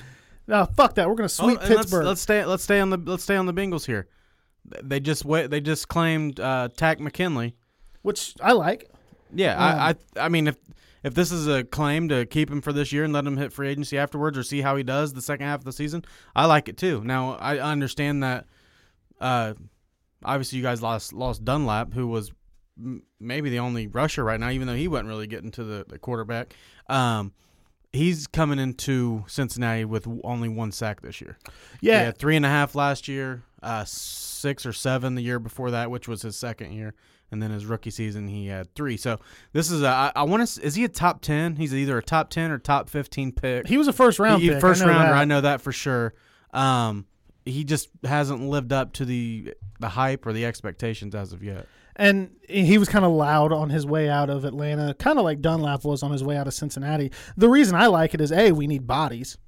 No, fuck that. We're gonna sweep Pittsburgh. Let's stay on the Bengals here. They just claimed Tack McKinley, which I like. Yeah, I mean if this is a claim to keep him for this year and let him hit free agency afterwards or see how he does the second half of the season, I like it too. Now I understand that. Obviously, you guys lost Dunlap, who was maybe the only rusher right now, even though he wasn't really getting to the quarterback. He's coming into Cincinnati with only one sack this year. Yeah. He had 3.5 last year, 6 or 7 the year before that, which was his second year. And then his rookie season, he had 3. So this is is he a top 10? He's either a top 10 or top 15 pick. He was a first-round pick. I know that for sure. He just hasn't lived up to the hype or the expectations as of yet. And he was kind of loud on his way out of Atlanta, kind of like Dunlap was on his way out of Cincinnati. The reason I like it is, A, we need bodies.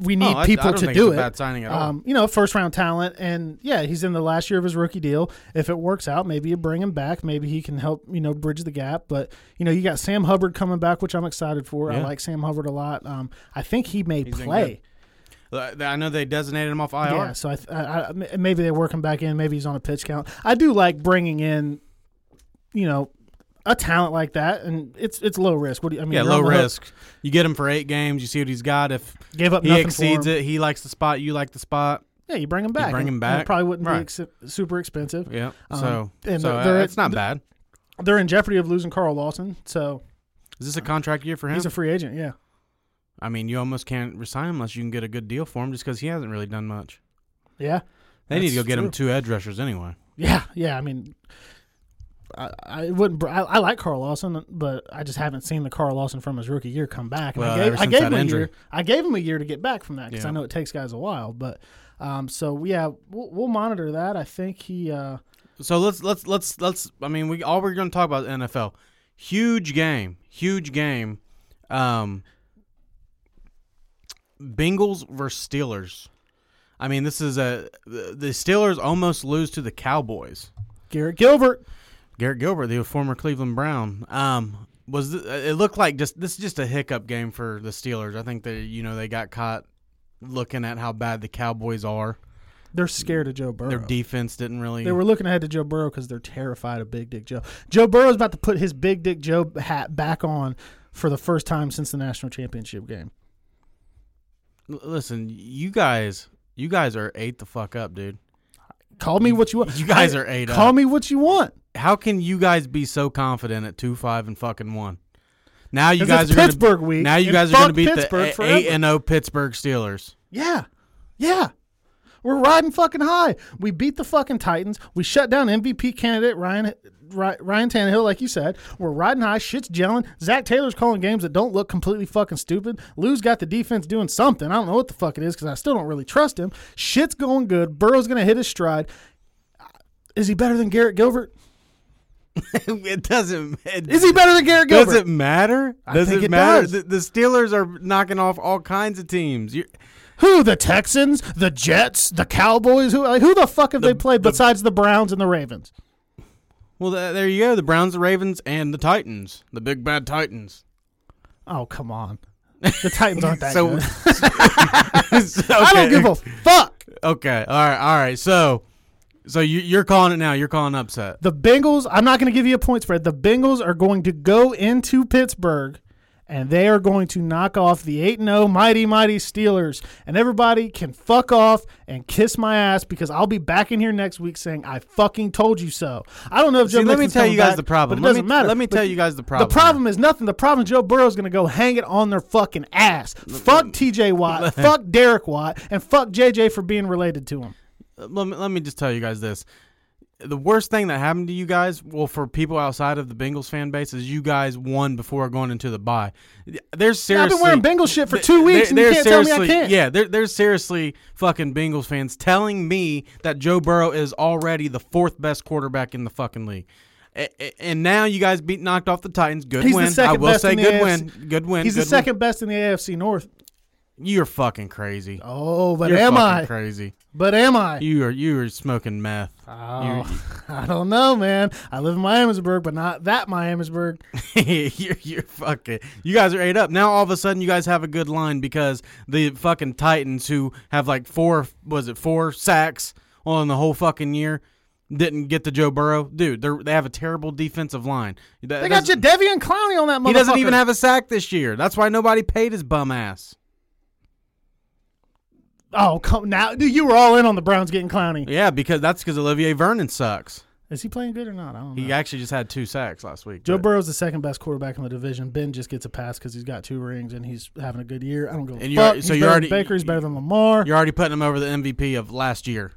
We need people to do it. Bad signing at all. First round talent, and yeah, he's in the last year of his rookie deal. If it works out, maybe you bring him back. Maybe he can help bridge the gap. But you got Sam Hubbard coming back, which I'm excited for. Yeah. I like Sam Hubbard a lot. I think he may play. I know they designated him off IR. Yeah, so I maybe they work him back in. Maybe he's on a pitch count. I do like bringing in, a talent like that, and it's low risk. Low risk. Hook. You get him for 8 games. You see what he's got. If gave up he exceeds it, he likes the spot. You like the spot. Yeah, you bring him back. It probably wouldn't be super expensive. Yeah. It's not bad. They're in jeopardy of losing Carl Lawson. So is this a contract year for him? He's a free agent. Yeah. I mean, you almost can't resign him unless you can get a good deal for him just because he hasn't really done much. Yeah. They need to go get him two edge rushers anyway. Yeah. I mean, I wouldn't. I like Carl Lawson, but I just haven't seen the Carl Lawson from his rookie year come back. And well, I gave him injury. I gave him a year to get back from that because I know it takes guys a while. But so yeah, we'll monitor that. I think he. So let's. I mean, we're going to talk about is NFL. Huge game. Bengals versus Steelers. I mean, this is the Steelers almost lose to the Cowboys. Garrett Gilbert, the former Cleveland Brown, it looked like this is just a hiccup game for the Steelers. I think that they got caught looking at how bad the Cowboys are. They're scared of Joe Burrow. Their defense didn't really. They were looking ahead to Joe Burrow because they're terrified of Big Dick Joe. Joe Burrow's about to put his Big Dick Joe hat back on for the first time since the national championship game. Listen, you guys are ate the fuck up, dude. Call me what you want. You guys are ate up. Call me what you want. How can you guys be so confident at 2-5 and fucking 1? Now you guys are Pittsburgh week. Now you guys are going to beat the 8-0 Pittsburgh Steelers. Yeah. We're riding fucking high. We beat the fucking Titans. We shut down MVP candidate Ryan Tannehill, like you said. We're riding high. Shit's gelling. Zach Taylor's calling games that don't look completely fucking stupid. Lou's got the defense doing something. I don't know what the fuck it is because I still don't really trust him. Shit's going good. Burrow's going to hit his stride. Is he better than Garrett Gilbert? It doesn't matter. Is he better than Garrett Gilbert? Does it matter? I think it matters. The Steelers are knocking off all kinds of teams. Who? The Texans? The Jets? The Cowboys? Who the fuck have they played besides the Browns and the Ravens? Well, there you go. The Browns, the Ravens, and the Titans. The big bad Titans. Oh, come on. The Titans aren't that good. Okay. I don't give a fuck. Okay. All right. So you're calling it now. You're calling upset. The Bengals, I'm not going to give you a point spread. The Bengals are going to go into Pittsburgh, and they are going to knock off the 8-0 mighty, mighty Steelers. And everybody can fuck off and kiss my ass because I'll be back in here next week saying I fucking told you so. I don't know if Joe Mixon's coming back. Let me tell you guys the problem. But it doesn't matter. Let me tell you guys the problem. The problem is nothing. The problem is Joe Burrow's going to go hang it on their fucking ass. Fuck TJ Watt. Fuck Derek Watt. And fuck JJ for being related to him. Let me just tell you guys this. The worst thing that happened to you guys, well, for people outside of the Bengals fan base, is you guys won before going into the bye. There's seriously. I've been wearing Bengals shit for 2 weeks, and you can't tell me I can't. Yeah, there's seriously fucking Bengals fans telling me that Joe Burrow is already the fourth best quarterback in the fucking league. And now you guys knocked off the Titans. Good win. I will say good win. He's the second best in the AFC North. You're fucking crazy. Oh, but am I? You're fucking crazy. But am I? You are smoking meth. Oh, I don't know, man. I live in Miamisburg, but not that Miamisburg. you're fucking. You guys are ate up. Now all of a sudden, you guys have a good line because the fucking Titans, who have like four sacks on the whole fucking year, didn't get to Joe Burrow. Dude, they have a terrible defensive line. They got Jadeveon Clowney on that motherfucker. He doesn't even have a sack this year. That's why nobody paid his bum ass. Oh, come now. Dude, you were all in on the Browns getting Clowney. Yeah, because Olivier Vernon sucks. Is he playing good or not? I don't know. He actually just had 2 sacks last week. Joe Burrow's the second best quarterback in the division. Ben just gets a pass because he's got 2 rings and he's having a good year. I don't give a fuck. He's better than Lamar. You're already putting him over the MVP of last year.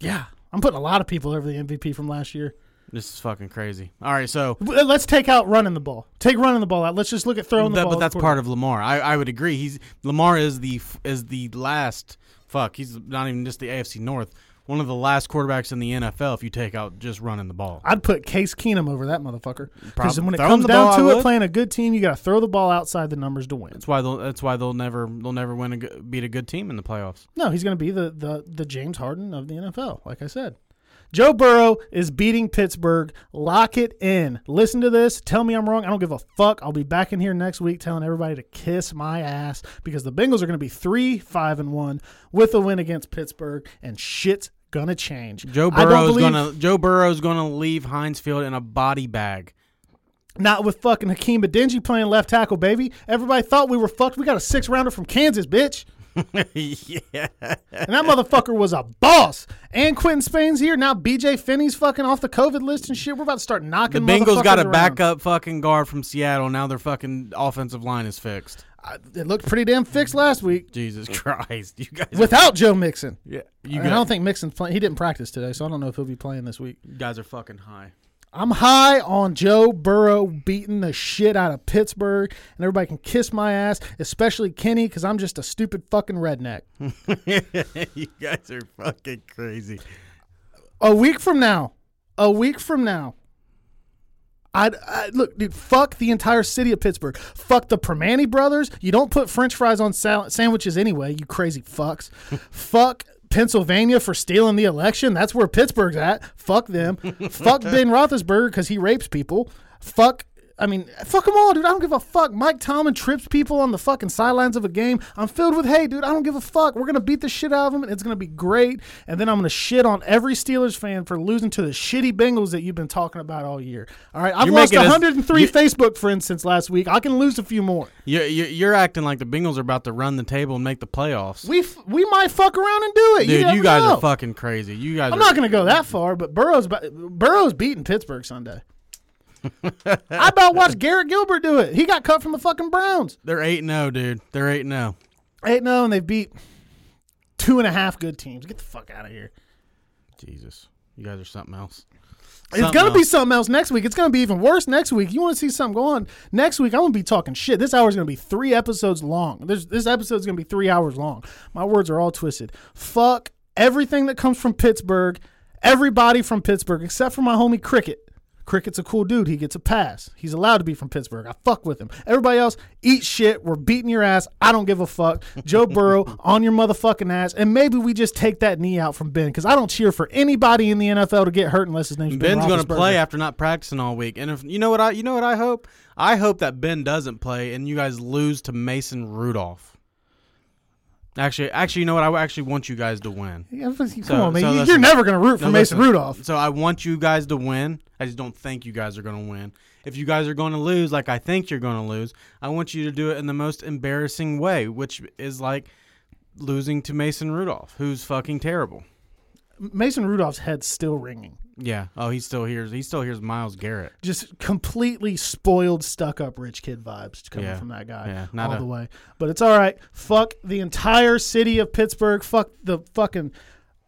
Yeah. I'm putting a lot of people over the MVP from last year. This is fucking crazy. All right, so let's take out running the ball. Take running the ball out. Let's just look at throwing the ball. But that's part of Lamar. I would agree. Lamar is the last. Fuck, he's not even just the AFC North. One of the last quarterbacks in the NFL. If you take out just running the ball, I'd put Case Keenum over that motherfucker. Because when it comes down to it, playing a good team, you got to throw the ball outside the numbers to win. That's why they'll never win and beat a good team in the playoffs. No, he's going to be the James Harden of the NFL. Like I said. Joe Burrow is beating Pittsburgh. Lock it in. Listen to this. Tell me I'm wrong. I don't give a fuck. I'll be back in here next week telling everybody to kiss my ass because the Bengals are going to be 3-5-1 with a win against Pittsburgh, and shit's going to change. Joe Burrow is going to leave Heinz Field in a body bag. Not with fucking Hakeem Adeniji playing left tackle, baby. Everybody thought we were fucked. We got a 6-rounder from Kansas, bitch. Yeah. And that motherfucker was a boss. And Quentin Spain's here. Now BJ Finney's fucking off the COVID list and shit. We're about to start knocking motherfuckers around. The Bengals got a backup fucking guard from Seattle. Now their fucking offensive line is fixed. It looked pretty damn fixed last week. Jesus Christ. You guys without Joe Mixon. Yeah. I don't think Mixon's playing. He didn't practice today, so I don't know if he'll be playing this week. You guys are fucking high. I'm high on Joe Burrow beating the shit out of Pittsburgh, and everybody can kiss my ass, especially Kenny, because I'm just a stupid fucking redneck. You guys are fucking crazy. A week from now. I look, dude, fuck the entire city of Pittsburgh. Fuck the Primanti brothers. You don't put french fries on sandwiches anyway, you crazy fucks. Fuck Pennsylvania for stealing the election. That's where Pittsburgh's at. Fuck them. Fuck Ben Roethlisberger because he rapes people. Fuck them all, dude. I don't give a fuck. Mike Tomlin trips people on the fucking sidelines of a game. I'm filled with hate, dude. I don't give a fuck. We're going to beat the shit out of them, and it's going to be great. And then I'm going to shit on every Steelers fan for losing to the shitty Bengals that you've been talking about all year. All right, I've lost 103 Facebook friends since last week. I can lose a few more. You're acting like the Bengals are about to run the table and make the playoffs. We might fuck around and do it. Dude, you guys are fucking crazy. You guys. I'm not going to go that far, but Burrow's beating Pittsburgh Sunday. I about watched Garrett Gilbert do it. He got cut from the fucking Browns. They're 8-0, dude. They're 8-0. 8-0, and they beat 2.5 good teams. Get the fuck out of here. Jesus. You guys are something else. It's going to be something else next week. It's going to be even worse next week. You want to see something go on next week, I'm going to be talking shit. This hour is going to be 3 episodes long. This episode is going to be 3 hours long. My words are all twisted. Fuck everything that comes from Pittsburgh, everybody from Pittsburgh, except for my homie Cricket. Cricket's a cool dude. He gets a pass. He's allowed to be from Pittsburgh. I fuck with him. Everybody else, eat shit. We're beating your ass. I don't give a fuck. Joe Burrow, on your motherfucking ass. And maybe we just take that knee out from Ben, because I don't cheer for anybody in the NFL to get hurt unless his name's Ben. Ben's going to play after not practicing all week. And if you know what I hope? I hope that Ben doesn't play and you guys lose to Mason Rudolph. Actually, you know what? I actually want you guys to win. Yeah, come on, man. You're never going to root for Mason Rudolph. So I want you guys to win. I just don't think you guys are going to win. If you guys are going to lose like I think you're going to lose, I want you to do it in the most embarrassing way, which is like losing to Mason Rudolph, who's fucking terrible. Mason Rudolph's head's still ringing. Yeah. Oh, he still hears Myles Garrett. Just completely spoiled, stuck-up rich kid vibes coming from that guy all the way. But it's all right. Fuck the entire city of Pittsburgh. Fuck the fucking –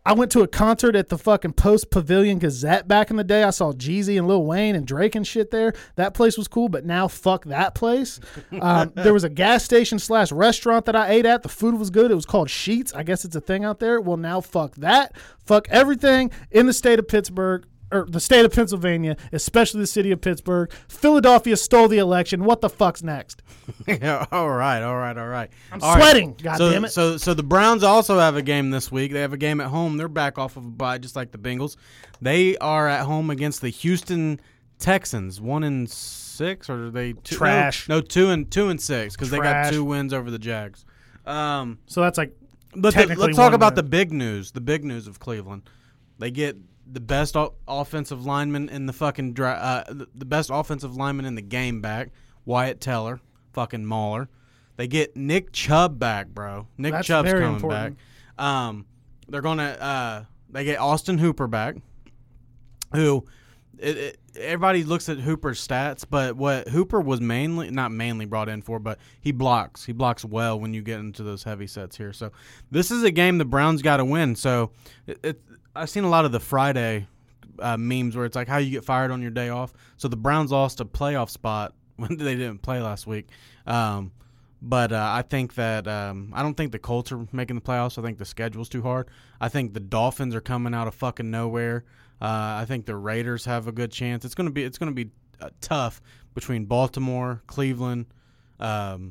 I went to a concert at the fucking Post Pavilion Gazette back in the day. I saw Jeezy and Lil Wayne and Drake and shit there. That place was cool, but now fuck that place. There was a gas station / restaurant that I ate at. The food was good. It was called Sheets. I guess it's a thing out there. Well, now fuck that. Fuck everything in the state of Pittsburgh. Or the state of Pennsylvania, especially the city of Pittsburgh. Philadelphia stole the election. What the fuck's next? All right. I'm sweating. God damn it. So the Browns also have a game this week. They have a game at home. They're back off of a bye, just like the Bengals. They are at home against the Houston Texans. 1-6, or are they two? Trash. No, 2-6 because they got 2 wins over the Jags. So that's like. Let's talk about the big news. The big news of Cleveland. They get. The best offensive lineman in the fucking the best offensive lineman in the game back, Wyatt Teller, fucking Mauler. They get Nick Chubb back, bro. That's Chubb's coming back. They're gonna they get Austin Hooper back, who everybody looks at Hooper's stats, but what Hooper was not mainly brought in for, but he blocks. He blocks well when you get into those heavy sets here. So this is a game the Browns got to win. So I've seen a lot of the Friday memes where it's like how you get fired on your day off. So the Browns lost a playoff spot when they didn't play last week. But I think that I don't think the Colts are making the playoffs. I think the schedule's too hard. I think the Dolphins are coming out of fucking nowhere. I think the Raiders have a good chance. It's gonna be tough between Baltimore, Cleveland, Las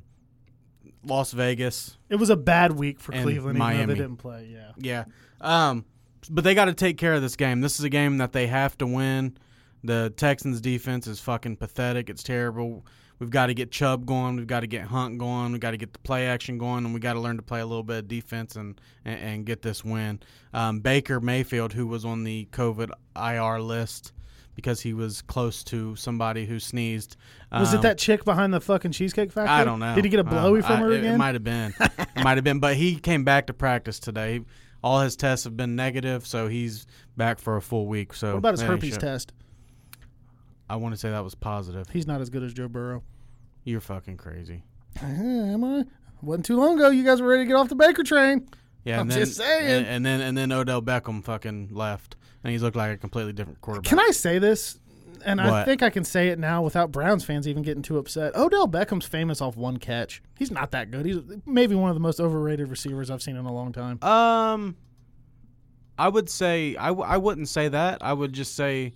Vegas. It was a bad week for Cleveland, Miami. Even though they didn't play. Yeah. But they got to take care of this game. This is a game that they have to win. The Texans' defense is fucking pathetic. It's terrible. We've got to get Chubb going. We've got to get Hunt going. We've got to get the play action going, and we've got to learn to play a little bit of defense and get this win. Baker Mayfield, who was on the COVID IR list because he was close to somebody who sneezed. Was it that chick behind the fucking Cheesecake Factory? I don't know. Did he get a blowy from her again? It might have been. But he came back to practice today. All his tests have been negative, so he's back for a full week. So what about his herpes test? I want to say that was positive. He's not as good as Joe Burrow. You're fucking crazy. Am I? Wasn't too long ago you guys were ready to get off the Baker train. Yeah, I'm just saying. And then Odell Beckham fucking left, and he's looked like a completely different quarterback. Can I say this? And what? I think I can say it now without Browns fans even getting too upset. Odell Beckham's famous off one catch. He's not that good. He's maybe one of the most overrated receivers I've seen in a long time. I would say I wouldn't say that. I would just say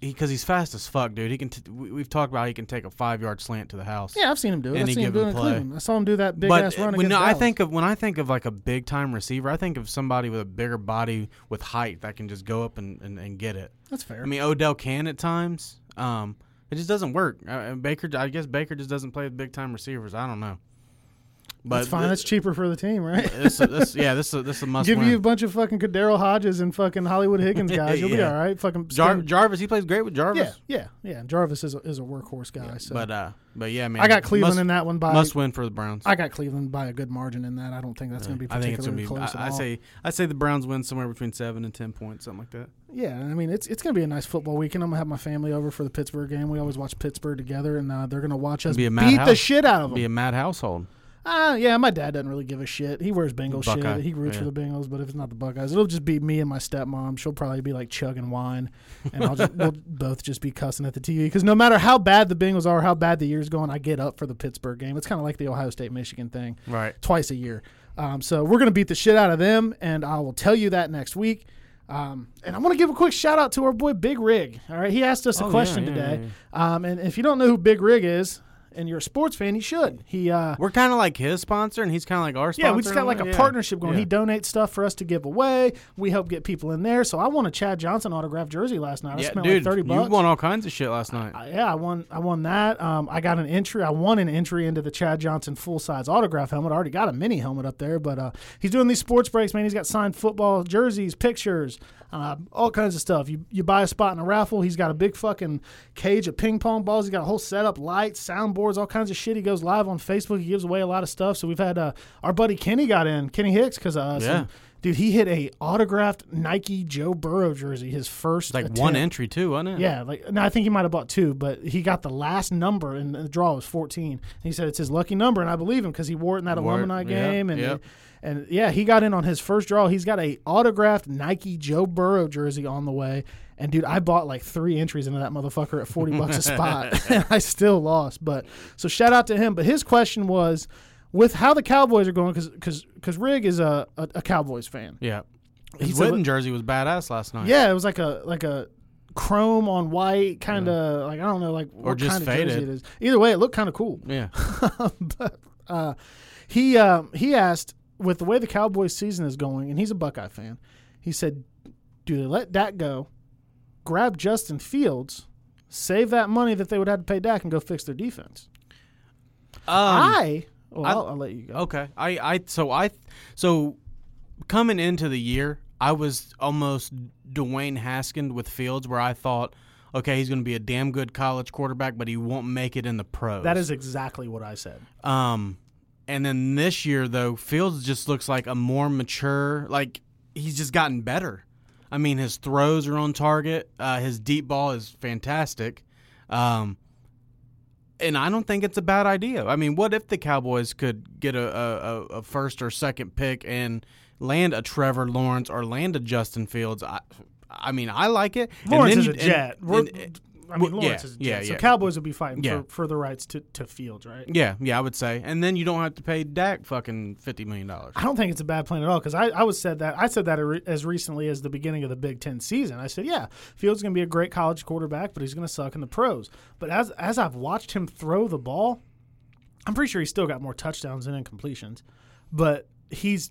because he's fast as fuck, dude. He can. We've talked about how he can take a 5-yard slant to the house. Yeah, I've seen him do it. I've seen him do it in Cleveland. I saw him do that big ass run against Dallas. When I think of like a big time receiver, I think of somebody with a bigger body with height that can just go up and get it. That's fair. I mean, Odell can at times. It just doesn't work. I guess Baker just doesn't play with big time receivers. I don't know. But that's fine. That's cheaper for the team, right? This is a must-win. Give you a bunch of fucking Kadero Hodges and fucking Hollywood Higgins guys. You'll be all right. Fucking Jarvis, he plays great with Jarvis. Yeah. Jarvis is a workhorse guy. Yeah, so. But yeah, man. I got Cleveland in that one by must-win for the Browns. I got Cleveland by a good margin in that. I don't think that's going to be particularly close. I say the Browns win somewhere between 7 and 10 points, something like that. Yeah, I mean it's going to be a nice football weekend. I'm going to have my family over for the Pittsburgh game. We always watch Pittsburgh together, and they're going to watch us beat the shit out of them. Be a mad household. Yeah, my dad doesn't really give a shit. He wears Bengals shit. He roots for the Bengals, but if it's not the Buckeyes, it'll just be me and my stepmom. She'll probably be like chugging wine, and we'll both just be cussing at the TV. Because no matter how bad the Bengals are, how bad the year's going, I get up for the Pittsburgh game. It's kind of like the Ohio State-Michigan thing, right? Twice a year. So we're going to beat the shit out of them, and I will tell you that next week. And I want to give a quick shout-out to our boy Big Rig. All right, he asked us a question today. And if you don't know who Big Rig is, and you're a sports fan, you should. We're kind of like his sponsor, and he's kind of like our sponsor. Yeah, we just got like a partnership going. Yeah. He donates stuff for us to give away. We help get people in there. So I won a Chad Johnson autographed jersey last night. I spent like $30. You won all kinds of shit last night. I won that. I got an entry. I won an entry into the Chad Johnson full-size autograph helmet. I already got a mini helmet up there, but he's doing these sports breaks, man. He's got signed football jerseys, pictures, all kinds of stuff. You buy a spot in a raffle. He's got a big fucking cage of ping pong balls. He's got a whole setup, lights, soundboard, all kinds of shit. He goes live on Facebook. He gives away a lot of stuff. So we've had our buddy Kenny got in, Kenny Hicks, because dude, he hit a autographed Nike Joe Burrow jersey, his first attempt. One entry too, wasn't it? Yeah, I think he might have bought two, but he got the last number, and the draw was 14. And he said it's his lucky number, and I believe him because he wore it in that alumni game. And he got in on his first draw. He's got a autographed Nike Joe Burrow jersey on the way. And, dude, I bought like 3 entries into that motherfucker at $40 a spot. And I still lost. But so shout out to him. But his question was, with how the Cowboys are going, because Rig is a Cowboys fan. Yeah. His Witten jersey was badass last night. Yeah, it was like a chrome on white kind of, like, I don't know, like what kind of jersey it is. Either way, it looked kind of cool. Yeah. But he asked, with the way the Cowboys season is going, and he's a Buckeye fan, he said, do they let Dak go? Grab Justin Fields, save that money that they would have to pay Dak, and go fix their defense. I'll let you go. Okay. So coming into the year, I was almost Dwayne Haskins with Fields, where I thought, okay, he's going to be a damn good college quarterback, but he won't make it in the pros. That is exactly what I said. And then this year, though, Fields just looks like a more mature, like he's just gotten better. I mean, his throws are on target. His deep ball is fantastic. And I don't think it's a bad idea. I mean, what if the Cowboys could get a first or second pick and land a Trevor Lawrence or land a Justin Fields? I mean, I like it. Lawrence is a jet. So Cowboys would be fighting for the rights to Fields, right? Yeah, I would say. And then you don't have to pay Dak fucking $50 million. I don't think it's a bad plan at all because I said that as recently as the beginning of the Big Ten season. I said, yeah, Fields is going to be a great college quarterback, but he's going to suck in the pros. But as I've watched him throw the ball, I'm pretty sure he's still got more touchdowns than incompletions. But he's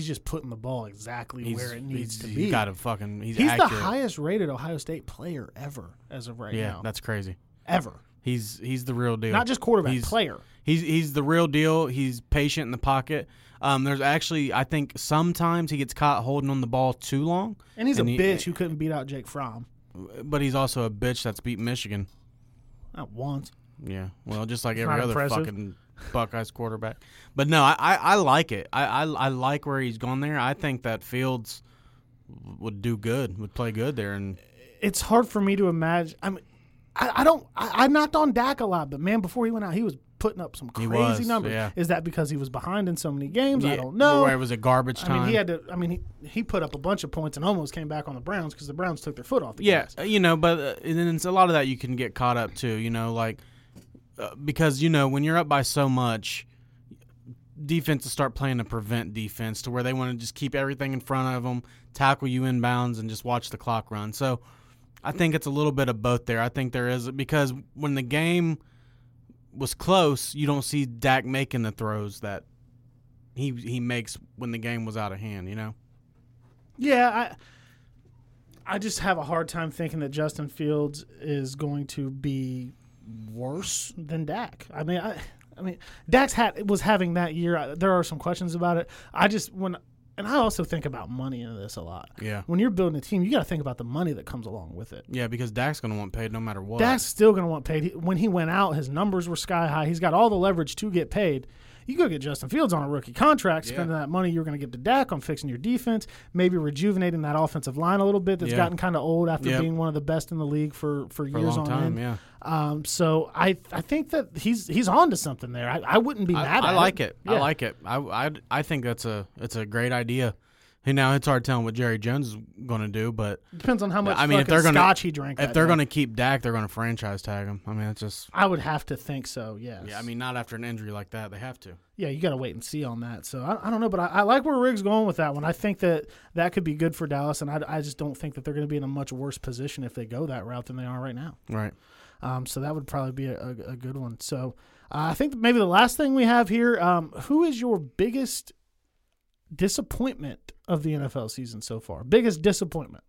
just putting the ball where it needs to be. He's accurate. The highest rated Ohio State player ever as of now. Yeah, that's crazy. Ever. He's the real deal. Not just quarterback, player. He's the real deal. He's patient in the pocket. There's actually, I think sometimes he gets caught holding on the ball too long. And he's a bitch who couldn't beat out Jake Fromm. But he's also a bitch that's beat Michigan. Not once. Yeah, well, just like every other fucking Buckeyes quarterback. But no, I like it. I like where he's gone there. I think that Fields would play good there. And it's hard for me to imagine. I mean, I knocked on Dak a lot, but man, before he went out, he was putting up some crazy numbers. Yeah. Is that because he was behind in so many games? Yeah. I don't know. Or it was a garbage time. I mean, he had to. I mean, he put up a bunch of points and almost came back on the Browns because the Browns took their foot off the gas. Yeah, you know, but and then it's a lot of that you can get caught up to, you know, like because, you know, when you're up by so much, defenses start playing a prevent defense to where they want to just keep everything in front of them, tackle you inbounds, and just watch the clock run. So I think it's a little bit of both there. I think there is, because when the game was close, you don't see Dak making the throws that he makes when the game was out of hand, you know? Yeah, I just have a hard time thinking that Justin Fields is going to be worse than Dak. I mean, I mean, Dak's was having that year. There are some questions about it. And I also think about money in this a lot. Yeah. When you're building a team, you got to think about the money that comes along with it. Yeah, because Dak's going to want paid no matter what. Dak's still going to want paid. When he went out, his numbers were sky high. He's got all the leverage to get paid. You go get Justin Fields on a rookie contract, spending that money you're going to give to Dak on fixing your defense, maybe rejuvenating that offensive line a little bit that's gotten kind of old after being one of the best in the league for years on end. Yeah. So I think that he's on to something there. I wouldn't be mad at it. I like it. I think it's a great idea. And now it's hard telling what Jerry Jones is going to do, but depends on how much scotch he drank. If they're going to keep Dak, they're going to franchise tag him. I mean, it's just. I would have to think so. Yes. Yeah. I mean, not after an injury like that, they have to. Yeah, you got to wait and see on that. So I don't know, but I like where Riggs going with that one. I think that could be good for Dallas, and I just don't think that they're going to be in a much worse position if they go that route than they are right now. Right. So that would probably be a good one. So I think maybe the last thing we have here. Who is your biggest disappointment of the NFL season so far? Biggest disappointment.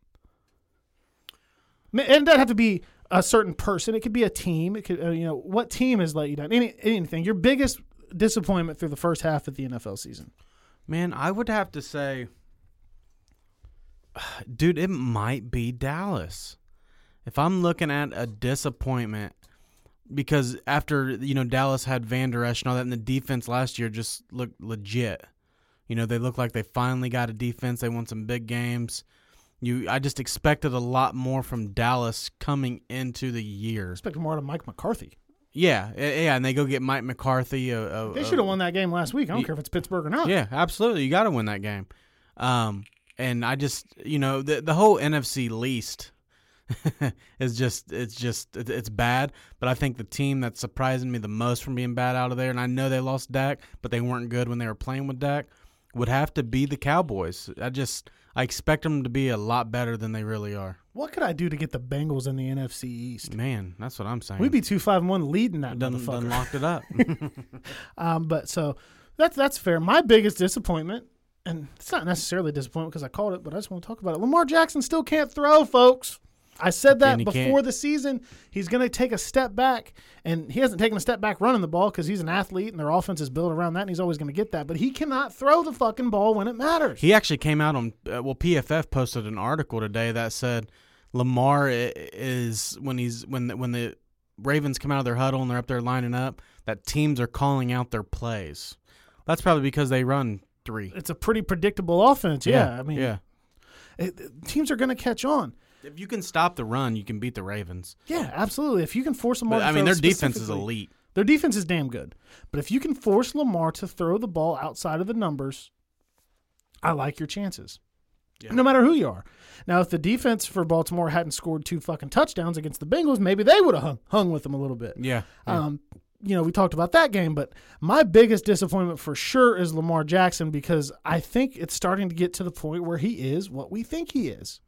And it doesn't have to be a certain person. It could be a team. It could, what team has let you down? Anything. Your biggest disappointment through the first half of the NFL season. Man, I would have to say, dude, it might be Dallas. If I'm looking at a disappointment, because after, Dallas had Van Der Esch and all that, and the defense last year just looked legit. They look like they finally got a defense. They won some big games. I just expected a lot more from Dallas coming into the year. Expected more out of Mike McCarthy. Yeah, and they go get Mike McCarthy. They should have won that game last week. I don't care if it's Pittsburgh or not. Yeah, absolutely. You got to win that game. And I just, the whole NFC least is just it's bad. But I think the team that's surprising me the most from being bad out of there, and I know they lost Dak, but they weren't good when they were playing with Dak, would have to be the Cowboys. I expect them to be a lot better than they really are. What could I do to get the Bengals in the NFC East? Man, that's what I'm saying. We'd be 2-5-1 leading that motherfucker. Done locked it up. But so that's fair. My biggest disappointment, and it's not necessarily a disappointment because I called it, but I just want to talk about it. Lamar Jackson still can't throw, folks. I said that before the season. He's going to take a step back, and he hasn't taken a step back running the ball because he's an athlete, and their offense is built around that, and he's always going to get that. But he cannot throw the fucking ball when it matters. He actually came out on PFF posted an article today that said Lamar is when the Ravens come out of their huddle and they're up there lining up, that teams are calling out their plays. That's probably because they run three. It's a pretty predictable offense. Yeah. I mean, teams are going to catch on. If you can stop the run, you can beat the Ravens. Yeah, absolutely. If you can force Lamar to throw their defense is elite. Their defense is damn good. But if you can force Lamar to throw the ball outside of the numbers, I like your chances. Yeah. No matter who you are. Now, if the defense for Baltimore hadn't scored two fucking touchdowns against the Bengals, maybe they would have hung with them a little bit. Yeah. We talked about that game, but my biggest disappointment for sure is Lamar Jackson, because I think it's starting to get to the point where he is what we think he is.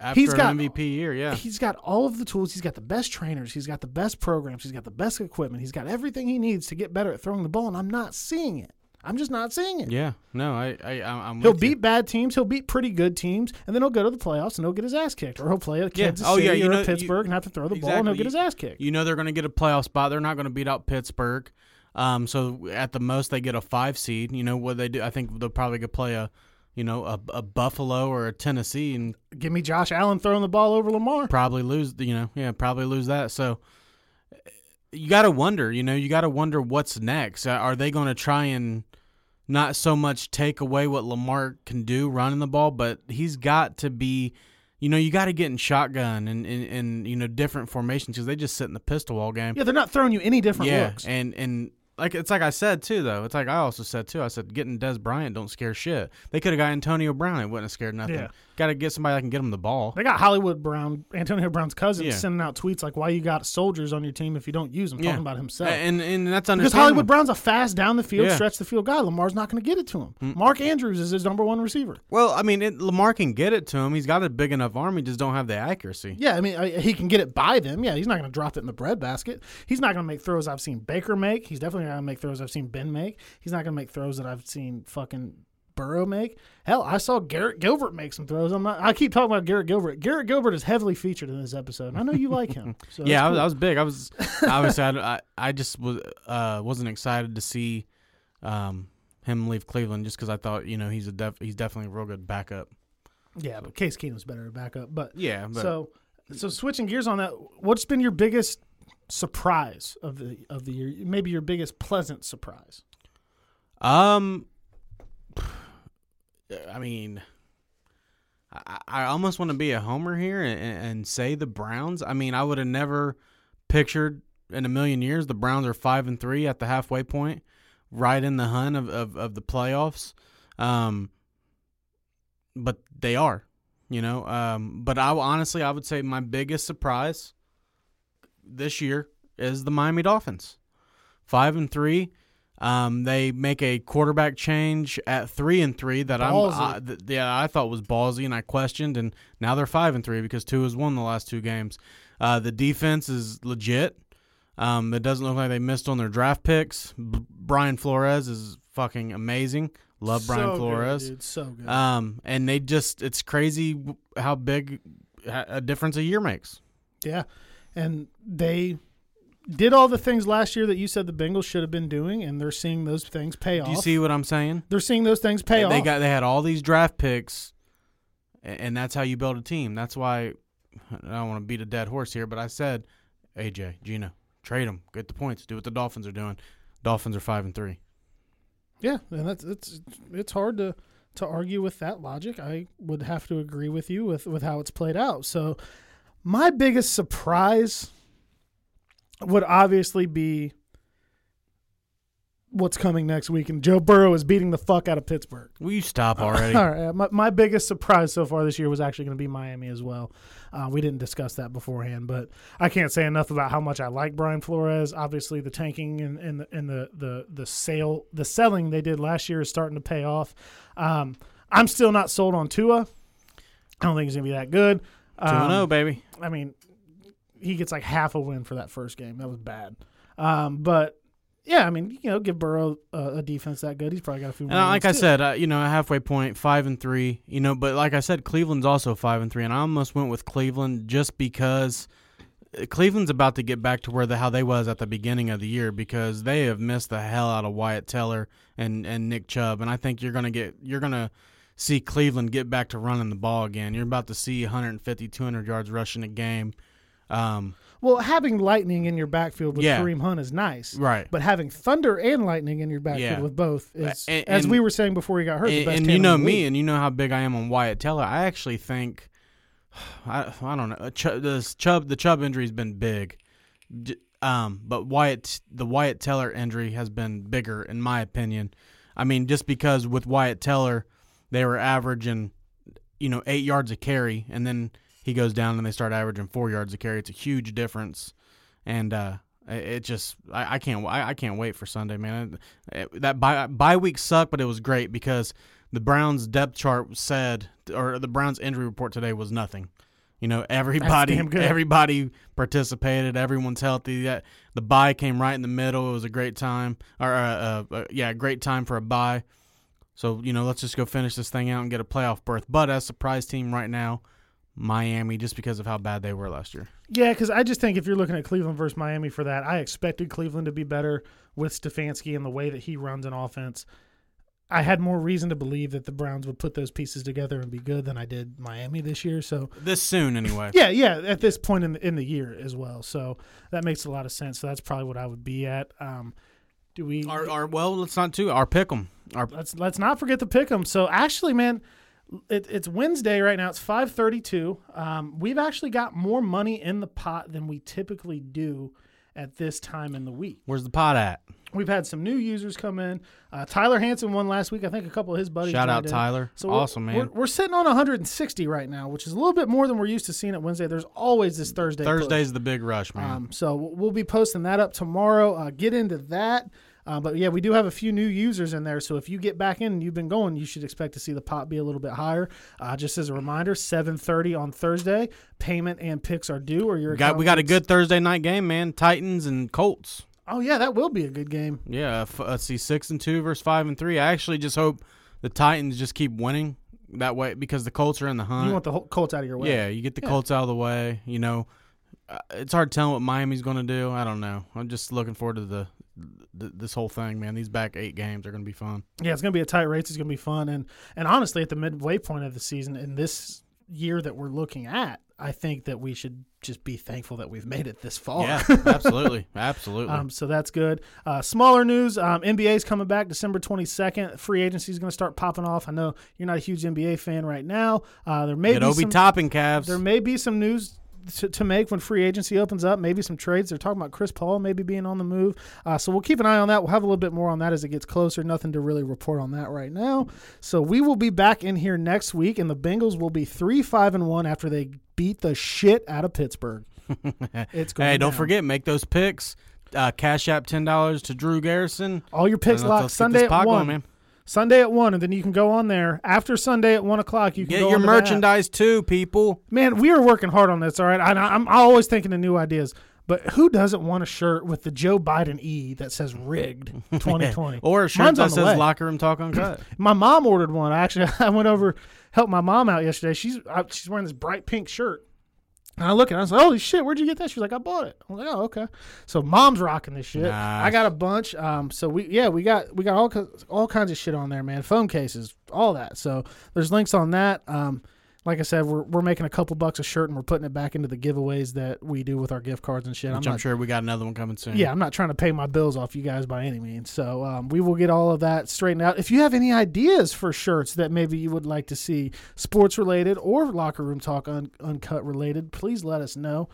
After an MVP year, he's got all of the tools. He's got the best trainers. He's got the best programs. He's got the best equipment. He's got everything he needs to get better at throwing the ball, and I'm not seeing it. I'm just not seeing it. Yeah, no, I'm. He'll beat bad teams. He'll beat pretty good teams, and then he'll go to the playoffs and he'll get his ass kicked, or he'll play at Kansas City or Pittsburgh and have to throw the ball, and he'll get his ass kicked. They're going to get a playoff spot. They're not going to beat out Pittsburgh. So at the most they get a 5 seed. What they do? I think they'll probably play a Buffalo or a Tennessee, and give me Josh Allen throwing the ball over Lamar. Probably lose, probably lose that. So you got to wonder, what's next. Are they going to try and not so much take away what Lamar can do running the ball, but he's got to be, you know, you got to get in shotgun and you know, different formations because they just sit in the pistol all game. Yeah, they're not throwing you any different looks. And like it's like I said, too, though. It's like I also said, too. I said getting Des Bryant don't scare shit. They could have got Antonio Brown. It wouldn't have scared nothing. Yeah. Got to get somebody that can get him the ball. They got Hollywood Brown, Antonio Brown's cousin, sending out tweets like, why you got soldiers on your team if you don't use them, talking about himself. And that's understandable. Because Hollywood Brown's a fast down-the-field, stretch-the-field guy. Lamar's not going to get it to him. Mm-hmm. Mark Andrews is his number one receiver. Well, I mean, Lamar can get it to him. He's got a big enough arm. He just don't have the accuracy. Yeah, I mean, he can get it by them. Yeah, he's not going to drop it in the breadbasket. He's not going to make throws I've seen Baker make. He's definitely not going to make throws I've seen Ben make. He's not going to make throws that I've seen fucking Burrow make. Hell, I saw Garrett Gilbert make some throws. I keep talking about Garrett Gilbert. Garrett Gilbert is heavily featured in this episode, and I know you like him. So yeah, cool. I was big. I was obviously I just was wasn't excited to see him leave Cleveland just because I thought, you know, he's definitely a real good backup. Yeah, but Case Keenum's better at backup. But yeah, but, so switching gears on that, what's been your biggest surprise of the year? Maybe your biggest pleasant surprise. I mean, I almost want to be a homer here and say the Browns. I mean, I would have never pictured in a million years the Browns are 5-3 at the halfway point, right in the hunt of the playoffs. But they are, you know. But I would say my biggest surprise this year is the Miami Dolphins, 5-3. They make a quarterback change at 3-3 that I thought was ballsy and I questioned, and now they're 5-3 because Tua has won the last two games. The defense is legit. It doesn't look like they missed on their draft picks. Brian Flores is fucking amazing. Love Brian Flores. Good, so good. And they it's crazy how big a difference a year makes. Yeah, and they did all the things last year that you said the Bengals should have been doing, and they're seeing those things pay off. Do you see what I'm saying? They're seeing those things pay off. They had all these draft picks, and that's how you build a team. That's why I don't want to beat a dead horse here, but I said, AJ, Gino, trade them, get the points, do what the Dolphins are doing. Dolphins are 5-3. Yeah, and it's hard to argue with that logic. I would have to agree with you with how it's played out. So my biggest surprise would obviously be what's coming next week, and Joe Burrow is beating the fuck out of Pittsburgh. Will you stop already? All right. My biggest surprise so far this year was actually going to be Miami as well. We didn't discuss that beforehand, but I can't say enough about how much I like Brian Flores. Obviously, the tanking and the selling they did last year is starting to pay off. I'm still not sold on Tua. I don't think he's going to be that good. 2-0, baby. I mean, he gets like half a win for that first game. That was bad. But, yeah, I mean, you know, give Burrow a defense that good, he's probably got a few wins. And like I said, you know, a halfway point, 5-3, you know, but like I said, Cleveland's also 5-3, and I almost went with Cleveland just because Cleveland's about to get back to where how they was at the beginning of the year because they have missed the hell out of Wyatt Teller and Nick Chubb, and I think you're going to see Cleveland get back to running the ball again. You're about to see 150, 200 yards rushing a game. Well, having lightning in your backfield with Kareem Hunt is nice, right? But having thunder and lightning in your backfield with both is, as we were saying before he got hurt, the best. And you know me, and you know how big I am on Wyatt Teller. I actually think I don't know. The Chubb injury has been big, but the Wyatt Teller injury has been bigger, in my opinion. I mean, just because with Wyatt Teller, they were averaging, you know, 8 yards a carry, and then he goes down and they start averaging 4 yards a carry. It's a huge difference, and it just I can't wait for Sunday, man. That bye week sucked, but it was great because the Browns depth chart said, or the Browns injury report today was nothing. You know, everybody participated. Everyone's healthy. The bye came right in the middle. It was a great time, great time for a bye. So you know, let's just go finish this thing out and get a playoff berth. But as a surprise team right now, Miami, just because of how bad they were last year. Yeah, because I just think if you're looking at Cleveland versus Miami for that, I expected Cleveland to be better with Stefanski and the way that he runs an offense. I had more reason to believe that the Browns would put those pieces together and be good than I did Miami this year. So this soon, anyway. Yeah, at this point in the year as well. So that makes a lot of sense. So that's probably what I would be at. Do we? Let's not do our pick 'em. Let's not forget the pick 'em. So actually, man, It's Wednesday right now. It's 5:32. We've actually got more money in the pot than we typically do at this time in the week. Where's the pot at? We've had some new users come in. Tyler Hansen won last week. I think a couple of his buddies. Shout out, Tyler. So awesome, man. We're sitting on 160 right now, which is a little bit more than we're used to seeing at Wednesday. There's always this Thursday. Thursday's the big rush, man. So we'll be posting that up tomorrow. Get into that. But, yeah, we do have a few new users in there. So if you get back in and you've been going, you should expect to see the pot be a little bit higher. Just as a reminder, 7:30 on Thursday. Payment and picks are due. Or we got a good Thursday night game, man. Titans and Colts. Oh, yeah, that will be a good game. Yeah, let's see, 6-2 versus 5-3. I actually just hope the Titans just keep winning that way because the Colts are in the hunt. You want the Colts out of your way. Yeah, you get the Colts out of the way. You know, it's hard telling what Miami's going to do. I don't know. I'm just looking forward to this whole thing, man. These back 8 games are going to be fun. Yeah, it's going to be a tight race. It's going to be fun. And honestly, at the midway point of the season in this year that we're looking at, I think that we should just be thankful that we've made it this far. Yeah, absolutely. Absolutely. So that's good. Smaller news, NBA is coming back December 22nd. Free agency is going to start popping off. I know you're not a huge NBA fan right now. There may be some news to make when free agency opens up, maybe some trades. They're talking about Chris Paul maybe being on the move. So we'll keep an eye on that. We'll have a little bit more on that as it gets closer. Nothing to really report on that right now. So we will be back in here next week, and the Bengals will be 3-5-1 after they beat the shit out of Pittsburgh. It's going Hey, down. Don't forget, make those picks. Cash App $10 to Drew Garrison. All your picks locked Sunday at 1. Going, man. Sunday at 1, and then you can go on there. After Sunday at 1 o'clock, you can go on your merchandise too, people. Man, we are working hard on this, all right? I'm always thinking of new ideas. But who doesn't want a shirt with the Joe Biden E that says rigged 2020? Or a shirt that says locker room talk uncut. My mom ordered one. I went over, helped my mom out yesterday. She's wearing this bright pink shirt. And I look at it, I was like, holy shit, where'd you get that? She's like, I bought it. I'm like, oh, okay. So mom's rocking this shit. Nice. I got a bunch. So we got all kinds of shit on there, man. Phone cases, all that. So there's links on that. Like I said, we're making a couple bucks a shirt, and we're putting it back into the giveaways that we do with our gift cards and shit. I'm sure we got another one coming soon. Yeah, I'm not trying to pay my bills off you guys by any means. So we will get all of that straightened out. If you have any ideas for shirts that maybe you would like to see sports-related or locker room talk uncut-related, please let us know.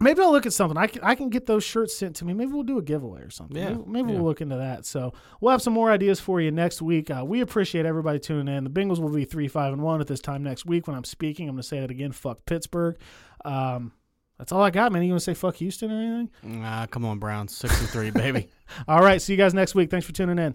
Maybe I'll look at something. I can get those shirts sent to me. Maybe we'll do a giveaway or something. Yeah, maybe we'll look into that. So we'll have some more ideas for you next week. We appreciate everybody tuning in. The Bengals will be 3-5-1 at this time next week. When I'm speaking, I'm going to say that again. Fuck Pittsburgh. That's all I got, man. You going to say fuck Houston or anything? Nah, come on, Browns. 6-3, baby. All right. See you guys next week. Thanks for tuning in.